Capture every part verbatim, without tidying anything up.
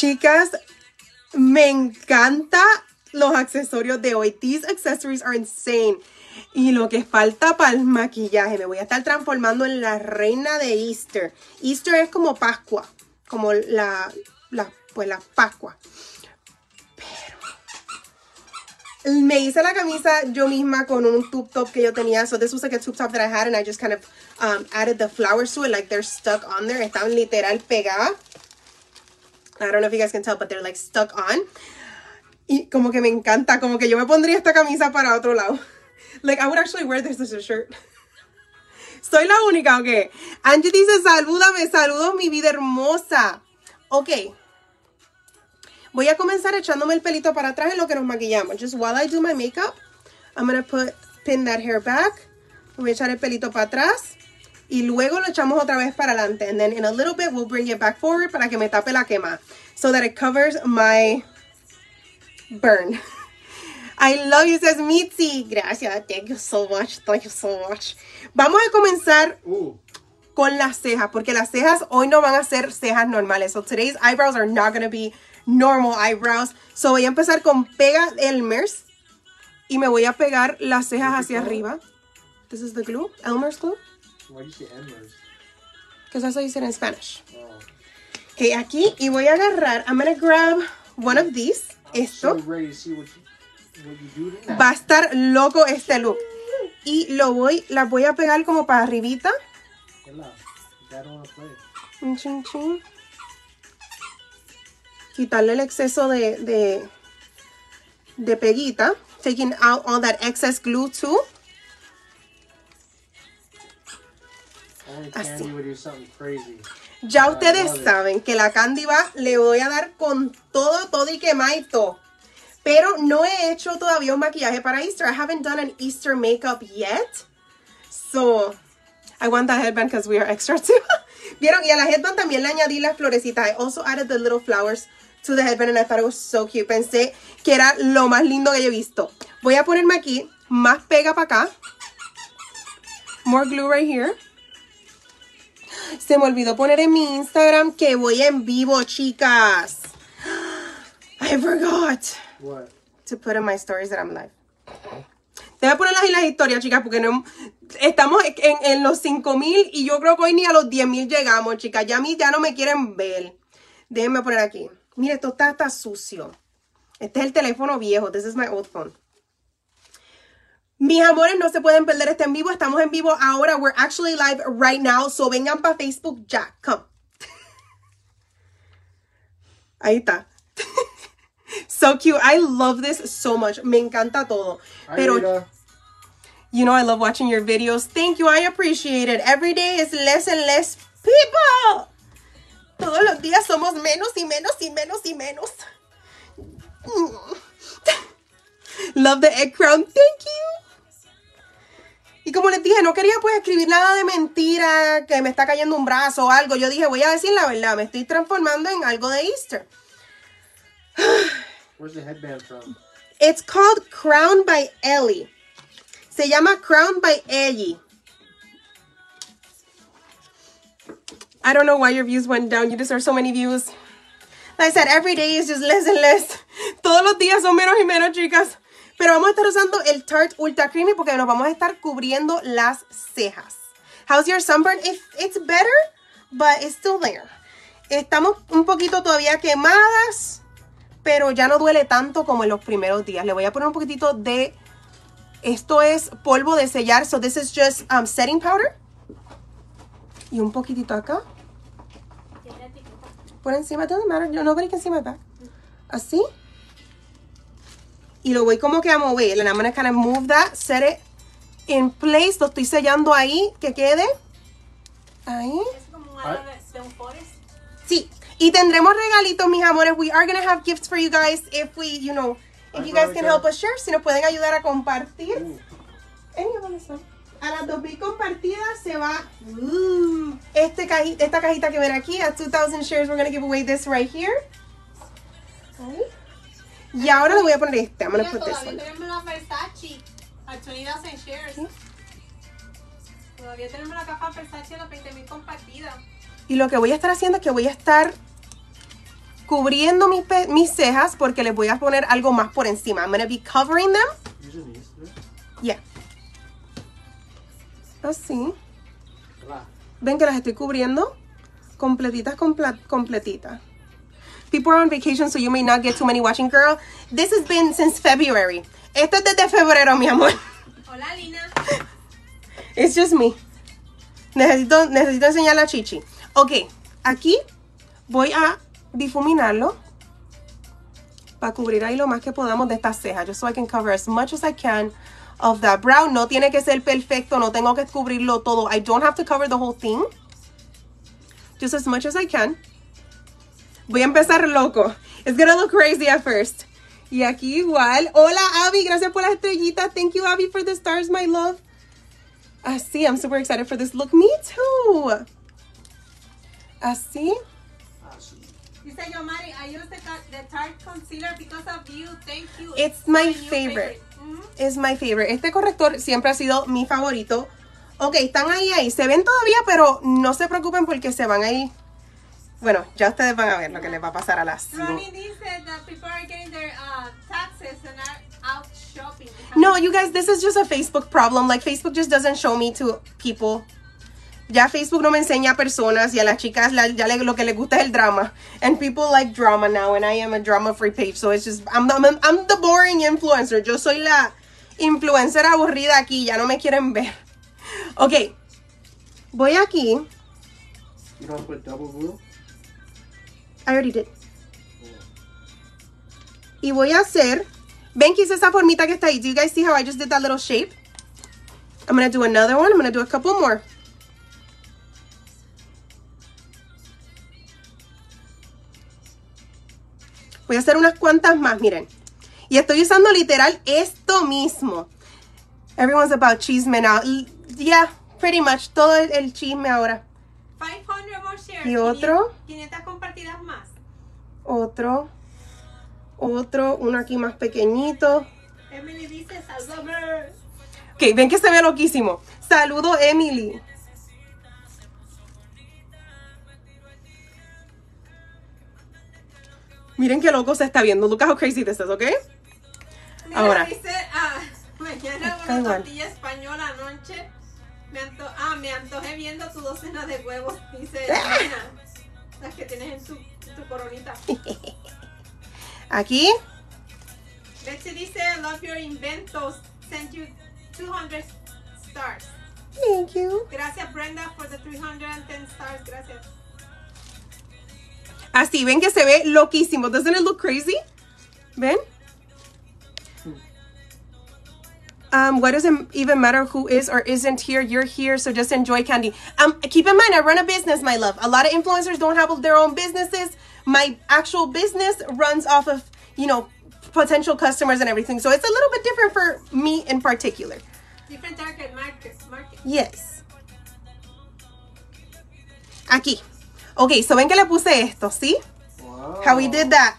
Chicas, me encanta los accesorios de hoy. These accessories are insane. Y lo que falta para el maquillaje. Me voy a estar transformando en la reina de Easter. Easter es como Pascua. Como la, la, pues la Pascua. Pero me hice la camisa yo misma con un tube top que yo tenía. So this was like a tube top that I had. And I just kind of um, added the flowers to it. Like they're stuck on there. Están literal pegadas. I don't know if you guys can tell, but they're like stuck on. Y como que me encanta. Como que yo me pondría esta camisa para otro lado. Like, I would actually wear this as a shirt. Soy la única, ok. Angie dice, salúdame, saludos, mi vida hermosa. Ok. Voy a comenzar echándome el pelito para atrás en lo que nos maquillamos. Just while I do my makeup, I'm going to put, pin that hair back. Voy a echar el pelito para atrás. Y luego lo echamos otra vez para adelante. And then in a little bit, we'll bring it back forward para que me tape la quema. So that it covers my burn. I love you, says Mitzi. Gracias. Thank you so much. Thank you so much. Vamos a comenzar Ooh. con las cejas, porque las cejas hoy no van a ser cejas normales. So today's eyebrows are not going to be normal eyebrows. So voy a empezar con Pega Elmer's y me voy a pegar las cejas hacia arriba. This is the glue. Elmer's glue. Why do you say Elmer's? Because that's what you said in Spanish. Oh. Okay, aquí. Y voy a agarrar. I'm going to grab one of these. I'm Esto. So ready to see what you Va a estar loco este look. Y lo voy, la voy a pegar como para arribita. Chin, chin, chin. Quitarle el exceso de, de, de peguita. Taking out all that excess glue too. Así. Ya ustedes saben que la Candy va, le voy a dar con todo, todo y quemaito. Pero no he hecho todavía un maquillaje para Easter. I haven't done an Easter makeup yet. So, I want that headband because we are extra too. ¿Vieron? Y a la headband también le añadí las florecitas. I also added the little flowers to the headband and I thought it was so cute. Pensé que era lo más lindo que yo he visto. Voy a ponerme aquí más pega para acá. More glue right here. Se me olvidó poner en mi Instagram que voy en vivo, chicas. I forgot. What? To put in my stories that I'm live. Te voy a poner las, las historias, chicas, porque no, estamos en, en los cinco mil y yo creo que hoy ni a los diez mil llegamos, chicas. Ya a mí ya no me quieren ver. Déjenme poner aquí. Mire, esto está, está sucio. Este es el teléfono viejo. This is my old phone. Mis amores, no se pueden perder este en vivo. Estamos en vivo ahora. We're actually live right now. So vengan para Facebook ya. Come. Ahí está. So cute. I love this so much. Me encanta todo. Hi, Pero, Rita. You know I love watching your videos. Thank you. I appreciate it. Every day is less and less people. Todos los días somos menos y menos y menos y menos. Mm. Love the egg crown. Thank you. Y como les dije, no quería pues escribir nada de mentira, que me está cayendo un brazo o algo. Yo dije, voy a decir la verdad. Me estoy transformando en algo de Easter. Where's the headband from? It's called Crown by Ellie. Se llama Crown by Ellie. I don't know why your views went down. You deserve so many views. Like I said, every day is just less and less. Todos los días son menos y menos, chicas. Pero vamos a estar usando el Tarte Ultra Creamy porque nos vamos a estar cubriendo las cejas. How's your sunburn? If it's better, but it's still there. Estamos un poquito todavía quemadas. Pero ya no duele tanto como en los primeros días. Le voy a poner un poquitito de... Esto es polvo de sellar. So this is just um, setting powder. Y un poquitito acá. Por encima. It doesn't matter. Nobody can see my back. Así. Y lo voy como que a mover. And I'm going to kind of move that. Set it in place. Lo estoy sellando ahí. Que quede. Ahí. Es como un forest. Sí. Y tendremos regalitos, mis amores. We are going to have gifts for you guys if we, you know, if you guys can help us share. Si nos pueden ayudar a compartir. A las dos mil compartidas se va este caji esta cajita que ven aquí. At two thousand shares, we're going to give away this right here. Y ahora le voy a poner este. I'm going to put this one. Todavía tenemos la Versace at twenty thousand shares. Todavía tenemos la caja Versace a las veinte mil compartidas. Y lo que voy a estar haciendo es que voy a estar... cubriendo mis, mis cejas porque les voy a poner algo más por encima. I'm going to be covering them. Yeah. Así. Ven que las estoy cubriendo completitas, comple completitas. People are on vacation, so you may not get too many watching. Girl, this has been since February. Esto es desde febrero, mi amor. Hola, Lina. It's just me. Necesito, necesito enseñar la chichi. Ok, aquí voy a difuminarlo para cubrir ahí lo más que podamos de estas cejas. Just so I can cover as much as I can of that brow. No tiene que ser perfecto, no tengo que cubrirlo todo. I don't have to cover the whole thing. Just as much as I can. Voy a empezar loco. It's gonna look crazy at first. Y aquí igual. Hola, Abby. Gracias por la estrellita. Thank you, Abby, for the stars, my love. Así. I'm super excited for this look. Me too. Así. Dice yo, Mari, I use the, the Tarte concealer because of you. Thank you. It's my, my favorite. favorite. Mm-hmm. It's my favorite. Este corrector siempre ha sido mi favorito. Ok, están ahí, ahí. Se ven todavía, pero no se preocupen porque se van a ir. Bueno, ya ustedes van a ver lo que les va a pasar a las... Ronnie dice that people are getting their uh, taxes and are out shopping. No, you guys, this is just a Facebook problem. Like, Facebook just doesn't show me to people. Ya Facebook no me enseña a personas y a las chicas la, ya le, lo que les gusta es el drama. And people like drama now, and I am a drama-free page. So it's just, I'm the, I'm, I'm the boring influencer. Yo soy la influencer aburrida aquí. Ya no me quieren ver. Ok. Voy aquí. You don't put double glue? I already did. Y voy a hacer, ven que hice esa formita que está ahí. Do you guys see how I just did that little shape? I'm going to do another one. I'm going to do a couple more. Voy a hacer unas cuantas más, miren. Y estoy usando literal esto mismo. Everyone's about chisme now. Yeah, pretty much. Todo el, el chisme ahora. five hundred more shares. Y otro. quinientas compartidas más. Otro. Otro. Uno aquí más pequeñito. Emily dice saludos. Ok, ven que se ve loquísimo. Saludo, Emily. Miren qué loco se está viendo. Look how crazy this is, ¿ok? Mira, ahora. Dice, ah, mañana una tortilla española anoche. Me anto ah, me antojé viendo tu docena de huevos, dice Elena, las que tienes en tu, tu coronita. Aquí. Betsy dice, love your inventos, send you two hundred stars. Thank you. Gracias, Brenda, for the three hundred ten stars, gracias. Así, ven que se ve loquísimo. Doesn't it look crazy? ¿Ven? Um, what does it even matter who is or isn't here? You're here, so just enjoy candy. Um, keep in mind, I run a business, my love. A lot of influencers don't have their own businesses. My actual business runs off of, you know, potential customers and everything. So it's a little bit different for me in particular. Different target market. market. Yes. Aquí. Ok, so ven que le puse esto, ¿sí? Wow. How we did that.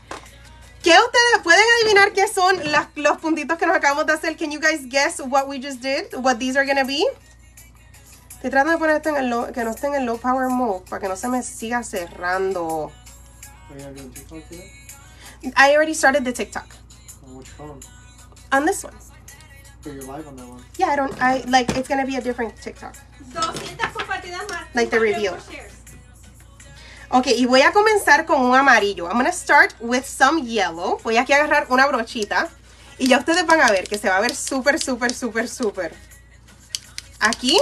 ¿Qué ustedes pueden adivinar qué son las, los puntitos que nos acabamos de hacer? Can you guys guess what we just did? What these are gonna be? Estoy tratando de poner esto en el low, que no esté en el low power mode para que no se me siga cerrando. Are you doing TikTok today? I already started the TikTok. On which phone? On this one. But you're live on that one. Yeah, I don't. I like. It's gonna be a different TikTok. Like the review. Ok, y voy a comenzar con un amarillo. I'm going to start with some yellow. Voy aquí a agarrar una brochita. Y ya ustedes van a ver que se va a ver súper, súper, súper, súper. Aquí.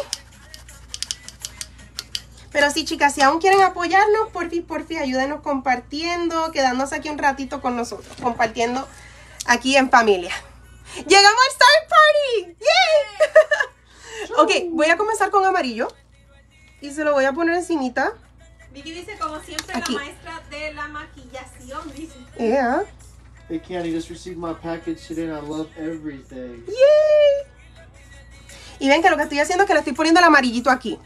Pero sí, chicas, si aún quieren apoyarnos, porfi, porfi, ayúdenos compartiendo, quedándose aquí un ratito con nosotros. Compartiendo aquí en familia. ¡Llegamos al Star Party! ¡Yay! Ok, voy a comenzar con amarillo. Y se lo voy a poner encimita. Vicky dice, como siempre, aquí. La maestra de la maquillación, dice. Yeah. Hey, Candy, just received my package today and I love everything. Yay. Y ven que lo que estoy haciendo es que le estoy poniendo el amarillito aquí.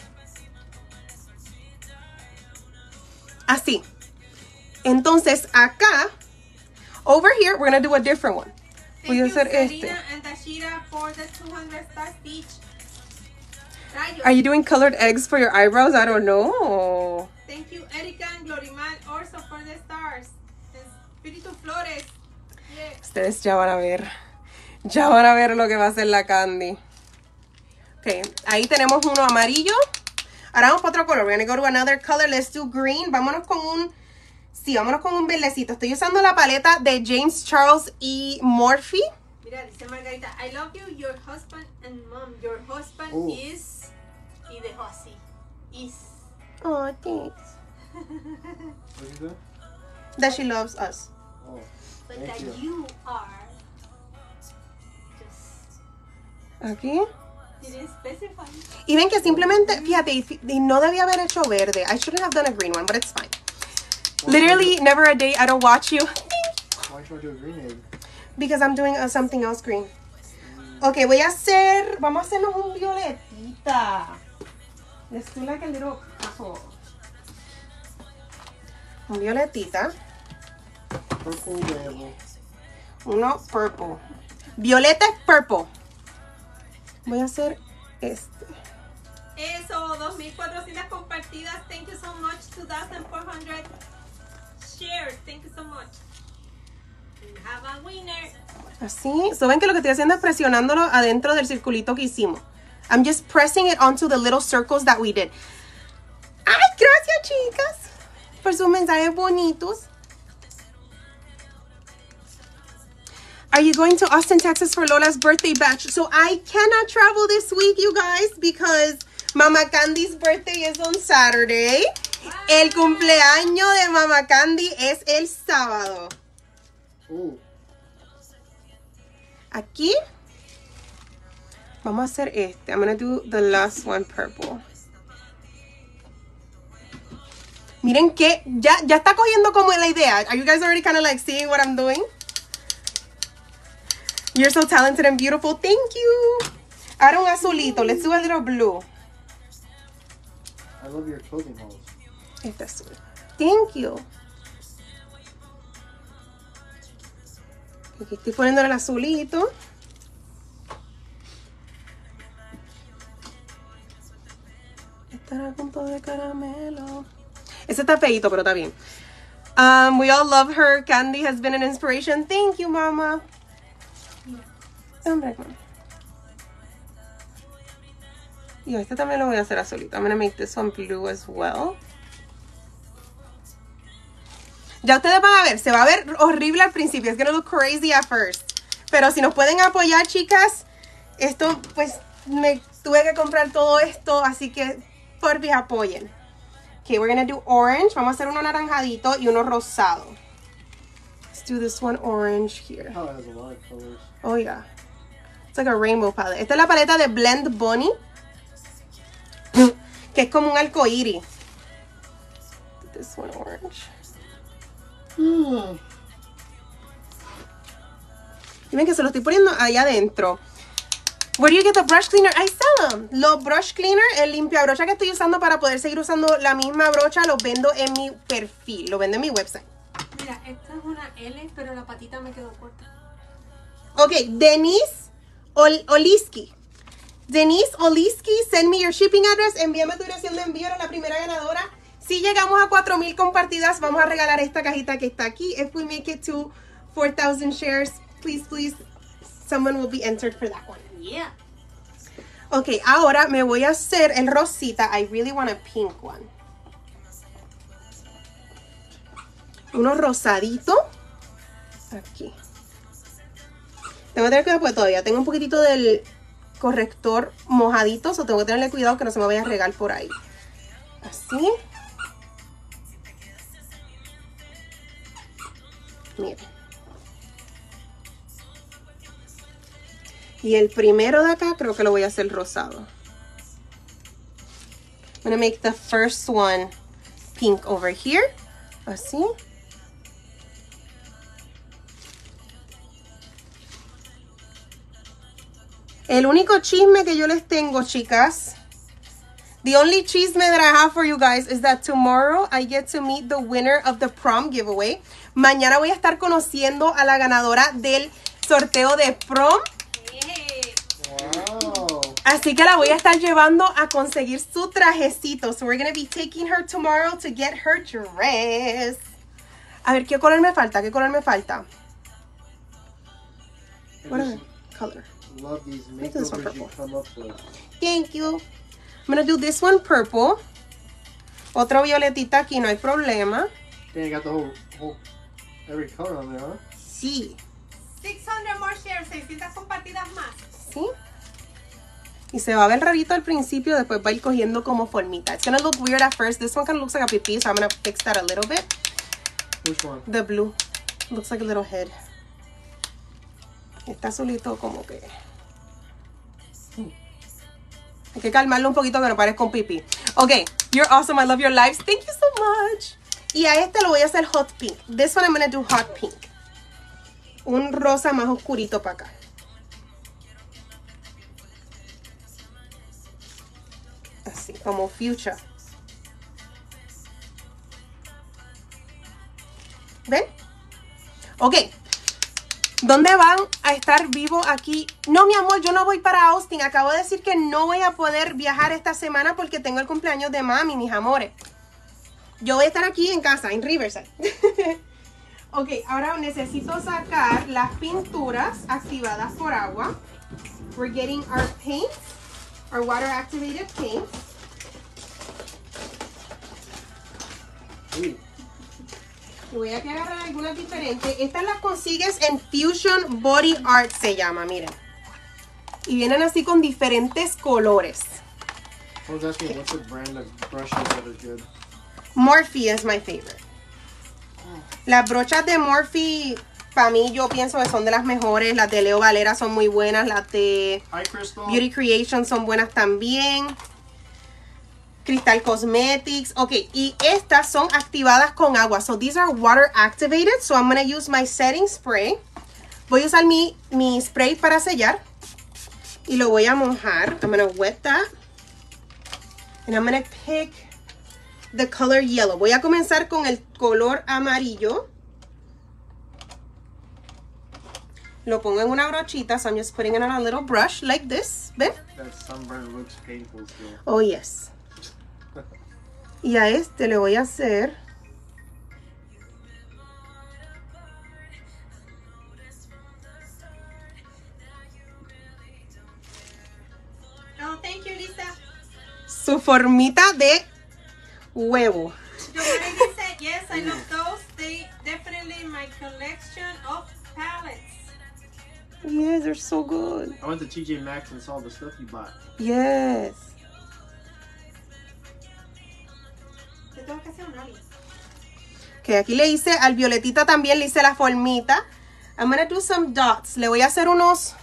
Así. Entonces, acá, over here, we're going to do a different one. Voy a hacer este. And Tashira for the two hundred stars each. Are you doing colored eggs for your eyebrows? I don't know. Thank you, Erika and Glorimar, also for the stars. Espíritu Flores. Yeah. Ustedes ya van a ver. Ya van a ver lo que va a hacer la Candy. Ok, ahí tenemos uno amarillo. Ahora vamos para otro color. We're going to go to another color. Let's do green. Vámonos con un... Sí, vámonos con un verdecito. Estoy usando la paleta de James Charles y Morphe. Mira, dice Margarita, I love you, your husband and mom. Your husband oh. is... Y de así. Is. Oh, thanks. What is that? That she loves us. Oh, but that you, you are... Aquí. Y ven que simplemente, fíjate, y no debía haber hecho verde. I shouldn't have done a green one, but it's fine. Why Literally, do, never a day I don't watch you. Why should I do a green egg? Because I'm doing uh, something else green. Ok, voy a hacer, vamos a hacernos un violetita. Let's do like a little purple. Un violetita. Purple yellow. Uno purple. Violeta es purple. Voy a hacer este. Eso, dos mil cuatrocientas compartidas. Thank you so much. two thousand four hundred shares. Thank you so much. We have a winner. Así. So, ven que lo que estoy haciendo es presionándolo adentro del circulito que hicimos. I'm just pressing it onto the little circles that we did. ¡Ay, gracias, chicas! Por sus mensajes bonitos. Are you going to Austin, Texas for Lola's birthday batch? So I cannot travel this week, you guys, because Mama Candy's birthday is on Saturday. Wow. El cumpleaños de Mama Candy es el sábado. Ooh. Aquí. Vamos a hacer este. I'm going to do the last one purple. Miren que ya, ya está cogiendo como la idea. Are you guys already kind of like seeing what I'm doing? You're so talented and beautiful. Thank you. Ahora un azulito. Let's do a little blue. I love your clothing holes. Este azul. Thank you. Aquí estoy poniendo el azulito. Estará con todo de caramelo. Ese está feíto, pero está bien. Um, we all love her. Candy has been an inspiration. Thank you, Mama. Y este también lo voy a hacer azulito. I'm going to make this one blue as well. Ya ustedes van a ver. Se va a ver horrible al principio. It's going to look crazy at first. Pero si nos pueden apoyar, chicas. Esto, pues, me tuve que comprar todo esto. Así que, por favor, apoyen. Ok, we're going to do orange. Vamos a hacer uno naranjadito y uno rosado. Let's do this one orange here. Oh, it has a lot of colors. Oh, yeah. It's like a rainbow palette. Esta es la paleta de Blend Bunny, que es como un arcoíris. This one orange. Mm. Y ven que se lo estoy poniendo allá adentro. Where do you get the brush cleaner? I sell them. Los brush cleaner, el limpia brocha que estoy usando para poder seguir usando la misma brocha, los vendo en mi perfil. Lo vendo en mi website. Mira, esta es una L, pero la patita me quedó corta. Ok, Denise Ol Oliski. Denise Oliski, send me your shipping address. Envíame tu dirección de envío a la primera ganadora. Si llegamos a cuatro mil compartidas, vamos a regalar esta cajita que está aquí. If we make it to four thousand shares, please, please, someone will be entered for that one. Yeah. Ok, ahora me voy a hacer el rosita. I really want a pink one. Uno rosadito. Aquí. Tengo que tener cuidado porque todavía tengo un poquitito del corrector mojadito. O so tengo que tenerle cuidado que no se me vaya a regar por ahí. Así. Miren. Y el primero de acá creo que lo voy a hacer rosado. I'm going to make the first one pink over here. Así. El único chisme que yo les tengo, chicas. The only chisme that I have for you guys is that tomorrow I get to meet the winner of the prom giveaway. Mañana voy a estar conociendo a la ganadora del sorteo de prom. Wow. Así que la voy a estar llevando a conseguir su trajecito. So we're going to be taking her tomorrow to get her dress. A ver, ¿qué color me falta? ¿Qué color me falta? What is the color? Love these makeovers you come up with. Thank you. I'm gonna do this one purple. Otro violetita aquí, no hay problema. Then you got the whole, whole every color on there, huh? Sí. six hundred more shares, seiscientas compartidas más. Sí. Y se va a ver rarito al principio, después va a ir cogiendo como formita. It's gonna look weird at first. This one kind of looks like a pipí, so I'm gonna fix that a little bit. Which one? The blue. Looks like a little head. Está azulito como que... Hmm. Hay que calmarlo un poquito que no parezca un pipí. Ok, you're awesome, I love your lives. Thank you so much. Y a este lo voy a hacer hot pink. This one I'm gonna do hot pink. Un rosa más oscurito para acá. Así, como future. ¿Ven? Ok. ¿Dónde van a estar vivo aquí? No, mi amor, yo no voy para Austin. Acabo de decir que no voy a poder viajar esta semana porque tengo el cumpleaños de mami, mis amores. Yo voy a estar aquí en casa, en Riverside. Ok, ahora necesito sacar las pinturas activadas por agua. We're getting our paints, our water activated paints. Mm. Voy a agarrar algunas diferentes. Estas las consigues en Fusion Body Art, se llama, miren. Y vienen así con diferentes colores. I was asking, what's the brand of brushes that are good? Morphe is my favorite. Las brochas de Morphe, para mí, yo pienso que son de las mejores. Las de Leo Valera son muy buenas. Las de Beauty Creations son buenas también. Crystal Cosmetics. Ok, y estas son activadas con agua. So, these are water activated. So, I'm going to use my setting spray. Voy a usar mi, mi spray para sellar. Y lo voy a mojar. I'm going to wet that. And I'm going to pick the color yellow. Voy a comenzar con el color amarillo. Lo pongo en una brochita. So, I'm just putting it on a little brush like this. ¿Ven? That sunburn looks painful still. Oh, yes. Y a este le voy a hacer oh, thank you, Lisa. Su formita de huevo. The lady said, yes, I love those. They definitely in my collection of palettes. Yes, they're so good. I went to T J Maxx and saw the stuff you bought. Yes. Que okay, aquí le hice al violetita también le hice la formita. I'm gonna do some dots. Le voy a hacer unos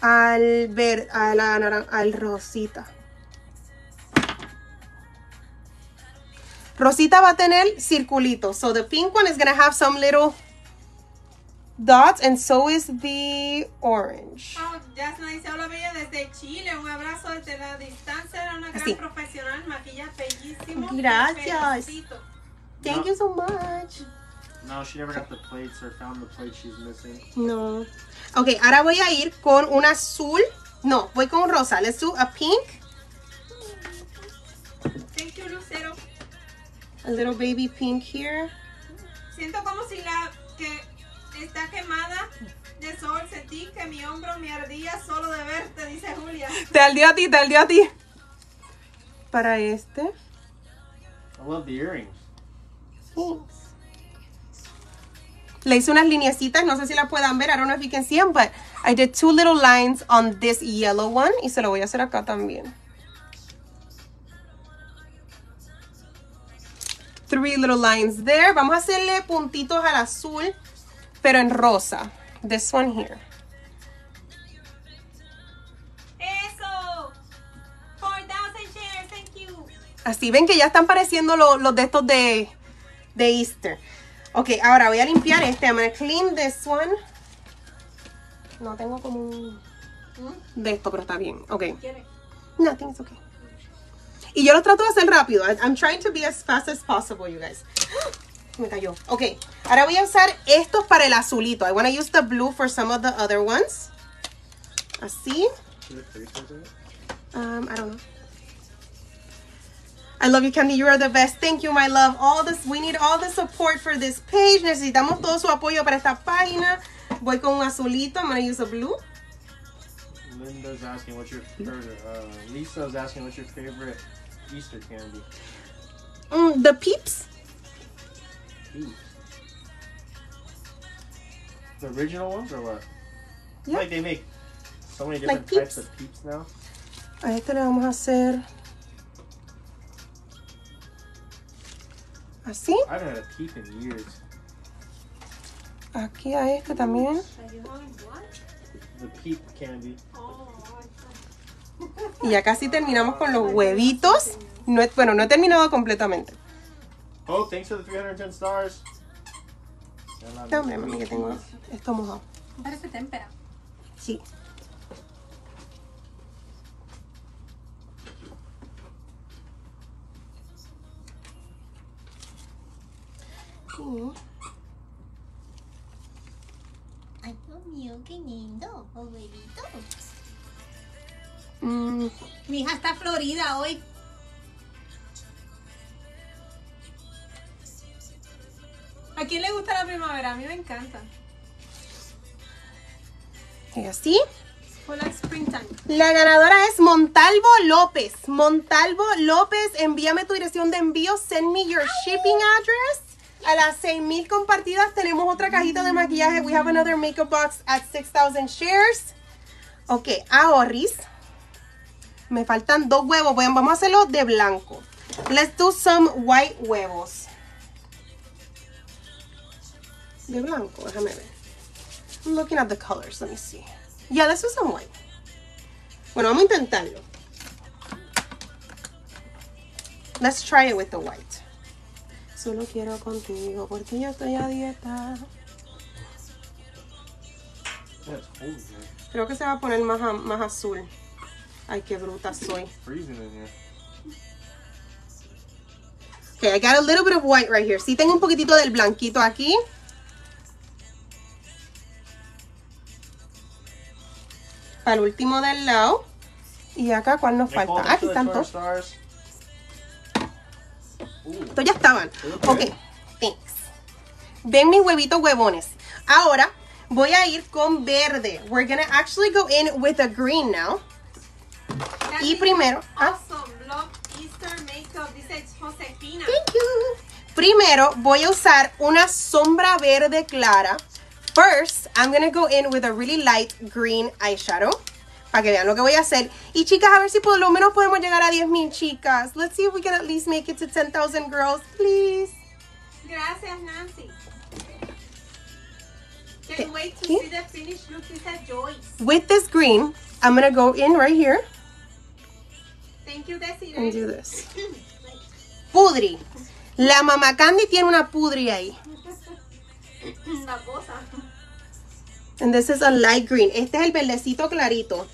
al ver a la, al rosita. Rosita va a tener circulitos. So the pink one is gonna have some little dots and so is the orange. Oh, Jasna dice, hola bella desde Chile, un abrazo desde la distancia, era una gran así. Profesional, maquilla bellísimo. Gracias. Thank no. you so much. No, she never got the plates or found the plate she's missing. No. Ok, ahora voy a ir con un azul, no, voy con un rosa, let's do a pink. Thank you, Lucero. A little baby pink here. Siento como si la... que está quemada de sol, sentí que mi hombro me ardía solo de verte, dice Julia. Te ardió a ti, te ardió a ti. Para este. I love the earrings. Thanks. Le hice unas lineecitas, no sé si las puedan ver, I don't know if you can see them, but I did two little lines on this yellow one y se lo voy a hacer acá también. Three little lines there. Vamos a hacerle puntitos al azul. Pero en rosa. This one here. Eso. four thousand shares. Thank you. Así ven que ya están pareciendo los, los de estos de, de Easter. Ok, ahora voy a limpiar este. I'm going to clean this one. No tengo como un... de esto, pero está bien. Ok. No, I think it's okay. Y yo lo trato de hacer rápido. I'm trying to be as fast as possible, you guys. Me cayó. Ok, ahora voy a usar estos para el azulito. I want to use the blue for some of the other ones. Así. Um, I don't know. I love you, Candy. You are the best. Thank you, my love. All this, we need all the support for this page. Necesitamos todo su apoyo para esta página. Voy con un azulito. I'm going to use a blue. Linda's asking what's your favorite. Uh, Lisa's asking what's your favorite Easter candy. Mm, the Peeps. Ooh. The original ones or what? Yeah. Like they make so many different like types of Peeps now. A este le vamos a hacer así. I haven't had a Peep in years. Aquí a este también. The Peep candy. Y ya casi terminamos con los huevitos. No, bueno, no he terminado completamente. Oh, thanks for the three hundred ten stars. Dame, mami, que tengo esto mojado. Parece témpera. Sí. Sí. Ay, Dios mío, qué lindo, oh, bebito. Mm. Mi hija está florida hoy. ¿A quién le gusta la primavera? A mí me encanta. Y así. Hola, Springtime. La ganadora es Montalvo López. Montalvo López, envíame tu dirección de envío. Send me your shipping address. A las seis mil compartidas tenemos otra cajita de maquillaje. We have another makeup box at six thousand shares. Ok, ahorris. Me faltan dos huevos. Bueno, vamos a hacerlo de blanco. Let's do some white huevos. De blanco, déjame ver. I'm looking at the colors, let me see. Yeah, let's do some white. Bueno, vamos a intentarlo. Let's try it with the white. Solo quiero contigo, porque yo estoy a dieta. Creo que se va a poner más, más azul. Ay, qué bruta soy. Okay, I got a little bit of white right here. Sí, tengo un poquitito del blanquito aquí. Al último del lado. Y acá, ¿cuál nos falta? Ah, aquí están todos. Estos ya estaban. Ok, thanks. Ven mis huevitos huevones. Ahora voy a ir con verde. We're gonna actually go in with a green now. Y primero. Ah, thank you. Primero voy a usar una sombra verde clara. First, I'm going to go in with a really light green eyeshadow. Para que vean lo que voy a hacer. Y chicas, a ver si por lo menos podemos llegar a diez mil, chicas. Let's see if we can at least make it to ten thousand girls, please. Gracias, Nancy. Can't wait to see the finished look with that Joyce. With this green, I'm going to go in right here. Thank you, Desiree. And do this. Pudri. La Mama Candy tiene una pudri ahí. And this is a light green. Este es el verdecito clarito.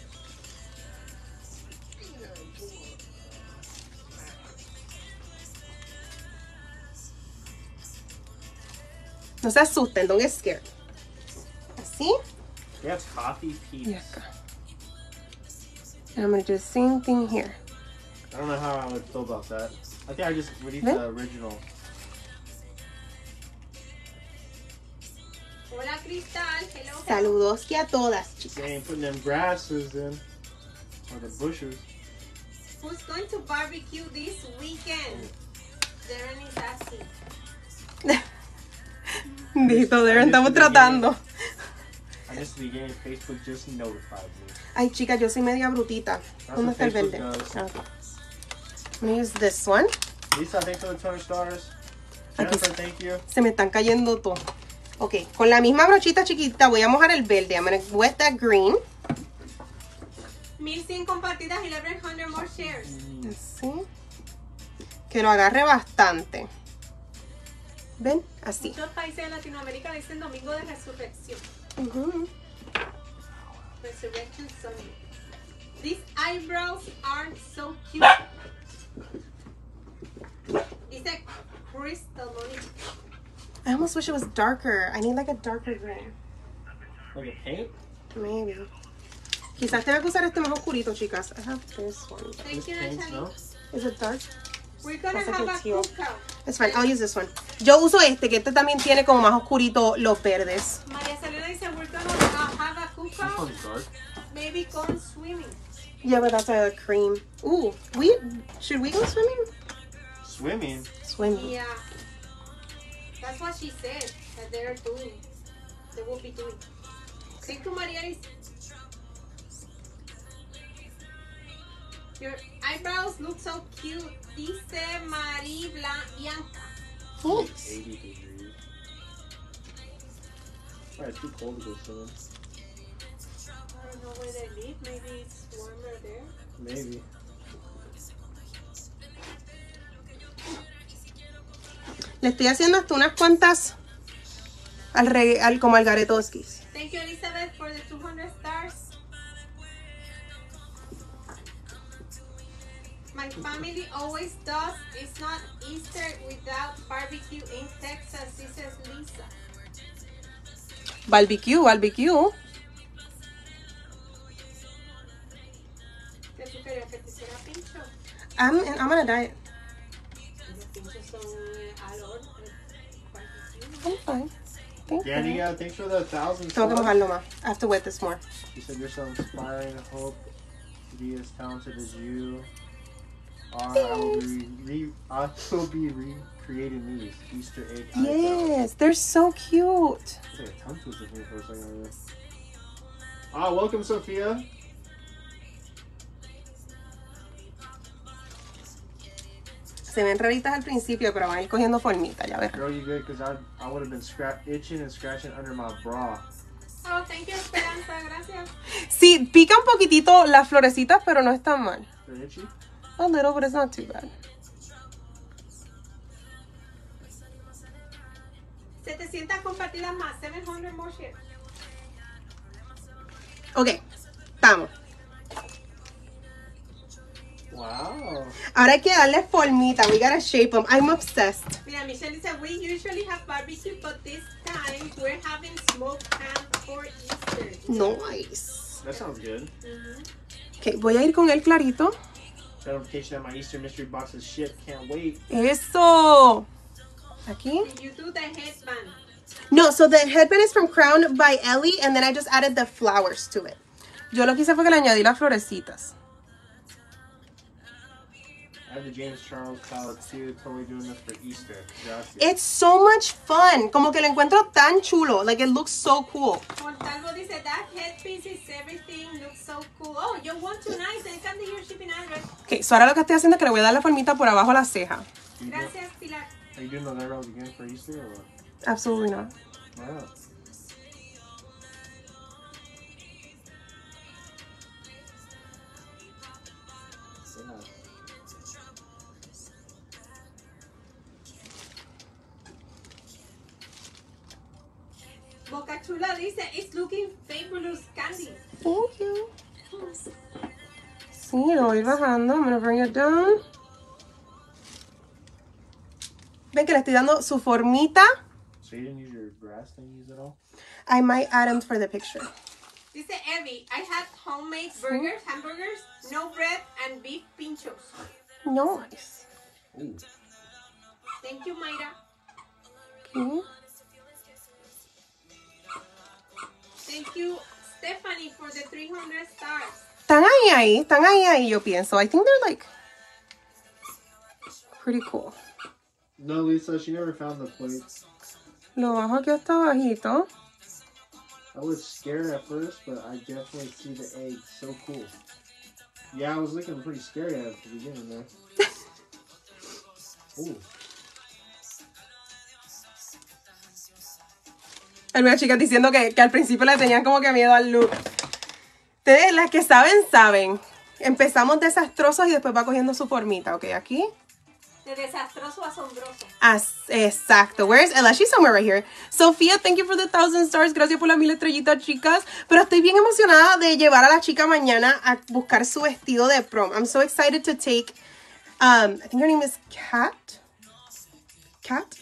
No se asusten, don't get scared. Así. We have coffee peeps. Yeah. And I'm going to do the same thing here. I don't know how I would feel about that. I think I just would eat the original. Hola, Cristal. Hello. Saludos que a todas, chicas. They ain't putting them grasses in, or the bushes. Who's going to barbecue this weekend? Darren is asking. Dito, Darren, estamos tratando. I just began. Facebook just notified me. Ay, chicas, yo soy media brutita. ¿Dónde está el verde? Okay. I'm gonna use this one. Lisa, thanks for the twenty stars. Jennifer, thank you. Se me están cayendo todo. Ok, con la misma brochita chiquita voy a mojar el verde. I'm going to wet that green. mil cien compartidas, eleven hundred more shares. Así. Que lo agarre bastante. ¿Ven? Así. Muchos países de Latinoamérica le dicen Domingo de Resurrección. Uh-huh. Resurrection Sunday. These eyebrows are so cute. It's a crystal money. I almost wish it was darker. I need like a darker green. Like a paint? Maybe. Quizás tenga que usar este más oscurito, chicas. I have this one. Thank you, Natalie. Is it dark? We're gonna have a cookout. That's fine, I'll use this one. Yo uso este, que este también tiene como más oscurito los verdes. María Salena dice, we're gonna have a cookout. Maybe go swimming. Yeah, but that's a cream. Ooh, we, should we go swimming? Swimming? Swimming. Yeah. That's what she said, that they're doing. They will be doing. Thank you, María. Your eyebrows look so cute, dice Marie Blanca. Oops. eighty degrees. Probably too cold to go swimming. I don't know where they live. Maybe it's warmer there. Maybe. Le estoy haciendo hasta unas cuantas al re, al, como al Garetowskis. Thank you, Elizabeth, for the two hundred stars. My family always does. It's not Easter without barbecue in Texas, dices Lisa. Barbecue, barbecue. I'm, I'm on a diet. I'm fine. Danny, you gotta think for the thousand. I have to wet this more. You said you're so inspiring. I hope to be as talented as you. Uh, I, will be re I will be recreating these Easter egg eyebrows. Yes, they're so cute. Like a tongue twister here for a second. Ah, welcome, Sophia. Se ven raritas al principio, pero van a ir cogiendo formita, ya ver. Girl, you good? Because I, I would have been scrap itching and scratching under my bra. Oh, thank you, Esperanza. Gracias. Sí, pica un poquitito las florecitas, pero no están mal. ¿They're itchy? A little, but it's not too bad. setecientas compartidas más, seven hundred more shares. Ok, estamos. Wow. Ahora hay que darle formita. We gotta shape them. I'm obsessed. Mira, Michelle dice, we usually have barbecue, but this time we're having smoked ham for Easter. Nice. That sounds good. Mm-hmm. Ok, voy a ir con el clarito. Notification that my Easter mystery box is shipped. Can't wait. Eso. Aquí. Did you do the headband? No, so the headband is from Crown by Ellie, and then I just added the flowers to it. Yo lo que hice fue que le añadí las florecitas. I have the James Charles palette too. Totally doing this for Easter. Gracias. It's so much fun. Como que lo encuentro tan chulo. Like it looks so cool. Montalvo dice that headpiece is everything. Looks so cool. Oh, you want tonight? They can do your shipping address. Okay, so ahora lo que estoy haciendo es que le voy a dar la formita por abajo a la ceja. Gracias, Pilar. Are you doing the eyebrows again for Easter or what? Absolutely not. Wow. Boca Chula dice, it's looking fabulous, Candy. Thank you. Sí, lo voy bajando. I'm going to bring it down. Ven que le estoy dando su formita. So you didn't use your brass thingies at all? I might add them for the picture. Dice Evie, I had homemade burgers, mm. hamburgers, no bread, and beef pinchos. Nice. Mm. Thank you, Mayra. Okay. Thank you, Stephanie, for the three hundred stars. Están ahí, ahí, están ahí, ahí, yo pienso. I think they're like pretty cool. No, Lisa, she never found the plates. Lo bajo aquí hasta bajito. I was scared at first, but I definitely see the egg. So cool. Yeah, I was looking pretty scary at the beginning there. Ooh. Algunas chicas diciendo que, que al principio le tenían como que miedo al look. Ustedes, las que saben, saben. Empezamos desastrosos y después va cogiendo su formita. Ok, aquí. De desastroso a asombroso. As, exacto. Where is Ella? She's somewhere right here. Sofía, thank you for the thousand stars. Gracias por las mil estrellitas, chicas. Pero estoy bien emocionada de llevar a la chica mañana a buscar su vestido de prom. I'm so excited to take... Um, I think her name is Kat. Kat?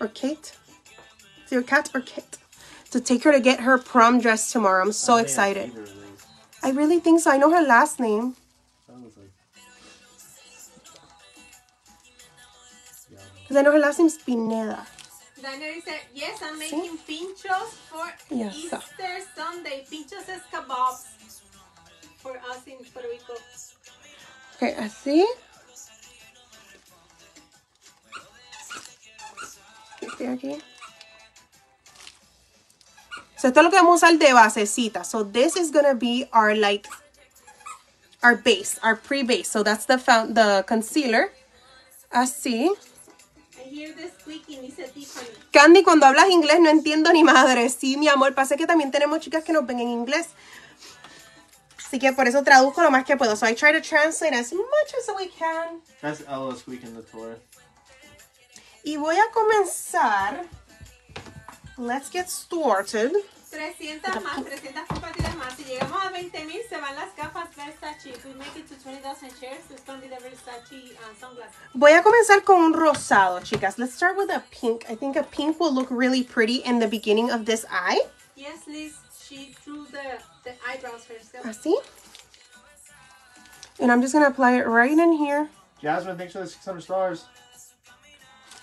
Or Kate? To your cat or kit to take her to get her prom dress tomorrow. I'm so I excited. I really think so. I know her last name. Like... Because I know her last name's Pineda. Daniel dice, yes, I'm making ¿Sí? pinchos for yes. Easter Sunday. Pinchos es kebabs for us in Puerto Rico. Ok, así. ¿Qué estoy aquí? So, esto es lo que vamos a usar de basecita. So, this is going to be our, like, our base, our pre-base. So, that's the found, the concealer. Así. I hear this squeaking, dice Tiffany. Candy, cuando hablas inglés no entiendo ni madre. Sí, mi amor. Pasa que también tenemos chicas que nos ven en inglés. Así que por eso traduzco lo más que puedo. So, I try to translate as much as we can. That's Ella squeaking the tour. Y voy a comenzar... Let's get started. trescientas más, trescientas compartidas más. Si llegamos a veinte mil, se van las gafas Versace. If we make it to twenty thousand shares, it's going to be the Versace uh, sunglasses. Voy a comenzar con un rosado, chicas. Let's start with a pink. I think a pink will look really pretty in the beginning of this eye. Yes, Liz. She drew the, the eyebrows herself. Así. And I'm just going to apply it right in here. Jasmine, thanks for the six hundred stars.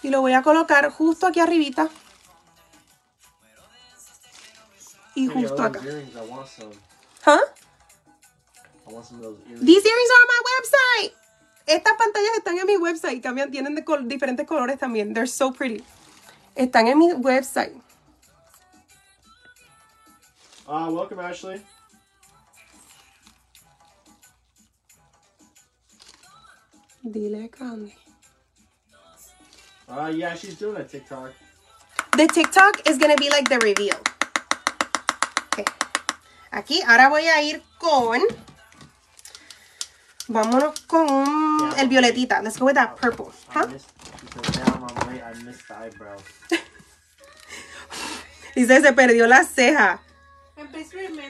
Y lo voy a colocar justo aquí arribita. Y justo acá. Huh? These earrings are on my website. Estas pantallas están en mi website. Cambian, tienen de col diferentes colores también. They're so pretty. Están en mi website. Ah, uh, welcome Ashley. Dile Candy. Ah, uh, yeah, she's doing a TikTok. The TikTok is gonna be like the reveal. Aquí, ahora voy a ir con, vámonos con un, el violetita. Let's go with that purple. Huh? Dice, se perdió la ceja.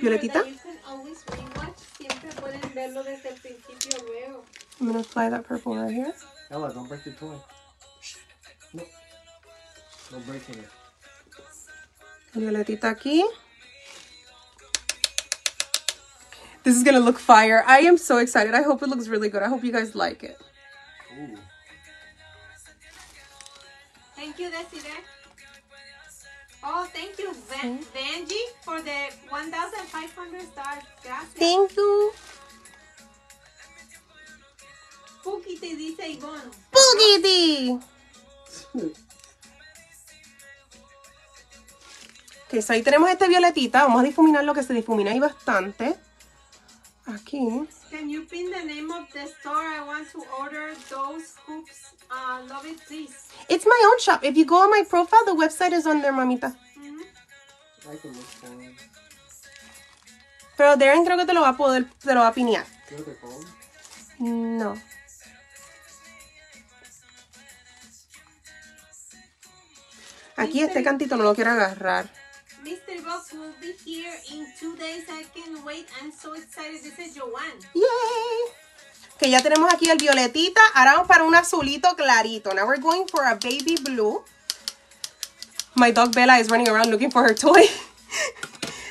Violetita. I'm going to apply that purple right here. Ella, don't break the toy. No. No breaking it. Violetita aquí. This is going to look fire. I am so excited. I hope it looks really good. I hope you guys like it. Ooh. Thank you, Desiree. Oh, thank you, Van mm-hmm. Vanji, for the one thousand five hundred stars. Gracias. Thank you. Pukiti dice Ivonne. Pukiti! Ok, so ahí tenemos este violetita. Vamos a difuminar lo que se difumina ahí bastante. Aquí. Can you pin the name of the store? I want to order those hoops. Uh, love it, please. It's my own shop. If you go on my profile, the website is on there, mamita. Mm-hmm. I can look for it. Pero Darren creo que te lo va a poder, te lo va a pinear. ¿Qué te call? No. Aquí Mister este cantito no lo quiero agarrar. Mister Box will be here in two days. I can't wait. I'm so excited. This is Joanne. Yay! Que okay, ya tenemos aquí el violetita. Ahora vamos para un azulito clarito. Now we're going for a baby blue. My dog Bella is running around looking for her toy.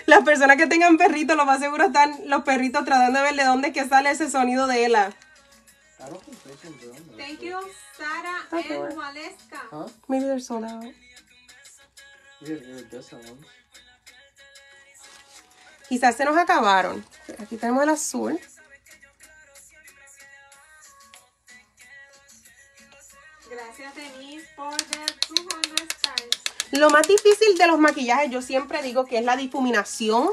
Las personas que tengan perritos, lo más seguro están los perritos tratando de ver de dónde es que sale ese sonido de Ella. Thank you, Sara and Waleska. Huh? Maybe they're sold out. You didn't iridescent ones. Quizás se nos acabaron. Aquí tenemos el azul. Gracias, Denise, por doscientos stars. Lo más difícil de los maquillajes, yo siempre digo que es la difuminación.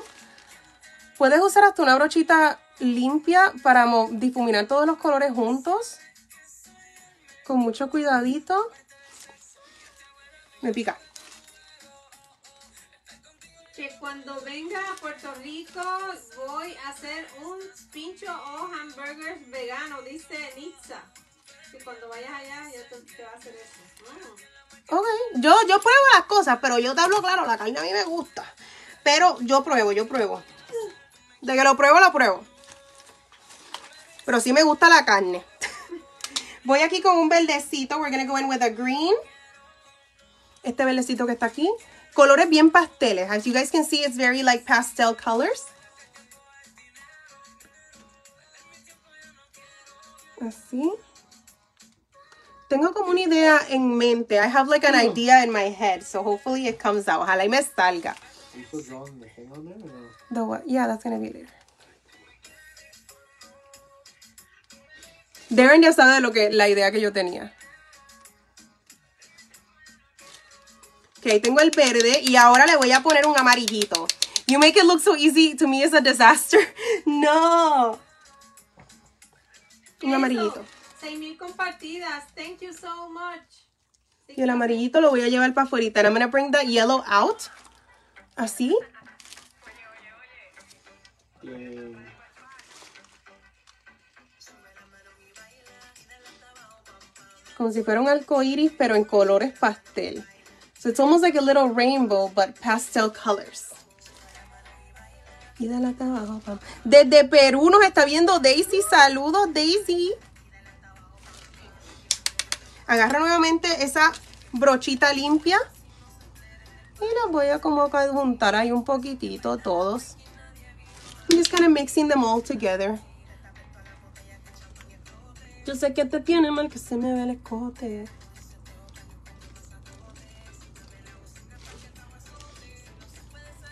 Puedes usar hasta una brochita limpia para difuminar todos los colores juntos. Con mucho cuidadito. Me pica. Que cuando venga a Puerto Rico voy a hacer un pincho o hamburger vegano, dice Nitza. Que cuando vayas allá ya te, te va a hacer eso. Mm. Ok, yo, yo pruebo las cosas, pero yo te hablo claro, la carne a mí me gusta. Pero yo pruebo, yo pruebo. De que lo pruebo, lo pruebo. Pero sí me gusta la carne. Voy aquí con un verdecito. We're going to go in with a green. Este verdecito que está aquí. Colores bien pasteles. As you guys can see, it's very like pastel colors. Así. tengo como una idea en mente. I have like an idea in my head. So hopefully it comes out. Ojalá y me salga. You still drawing the thing on there? Or? The what? Yeah, that's going to be later. Deben ya saber lo que, la idea que yo tenía. Ok, tengo el verde y ahora le voy a poner un amarillito. You make it look so easy. To me it's a disaster. No. Un amarillito. seis mil compartidas. Thank you so much. Y el amarillito lo voy a llevar para afuera. And I'm going to bring that yellow out. Así. Oye, oye, oye. Yeah. Como si fuera un arcoíris, pero en colores pastel. So it's almost like a little rainbow, but pastel colors. Y de la tabaco, pam. Desde Perú nos está viendo Daisy. Saludos, Daisy. Agarra nuevamente esa brochita limpia. Y la voy a como juntar ahí un poquitito todos. I'm just kind of mixing them all together. Yo sé que te tiene mal que se me ve el escote.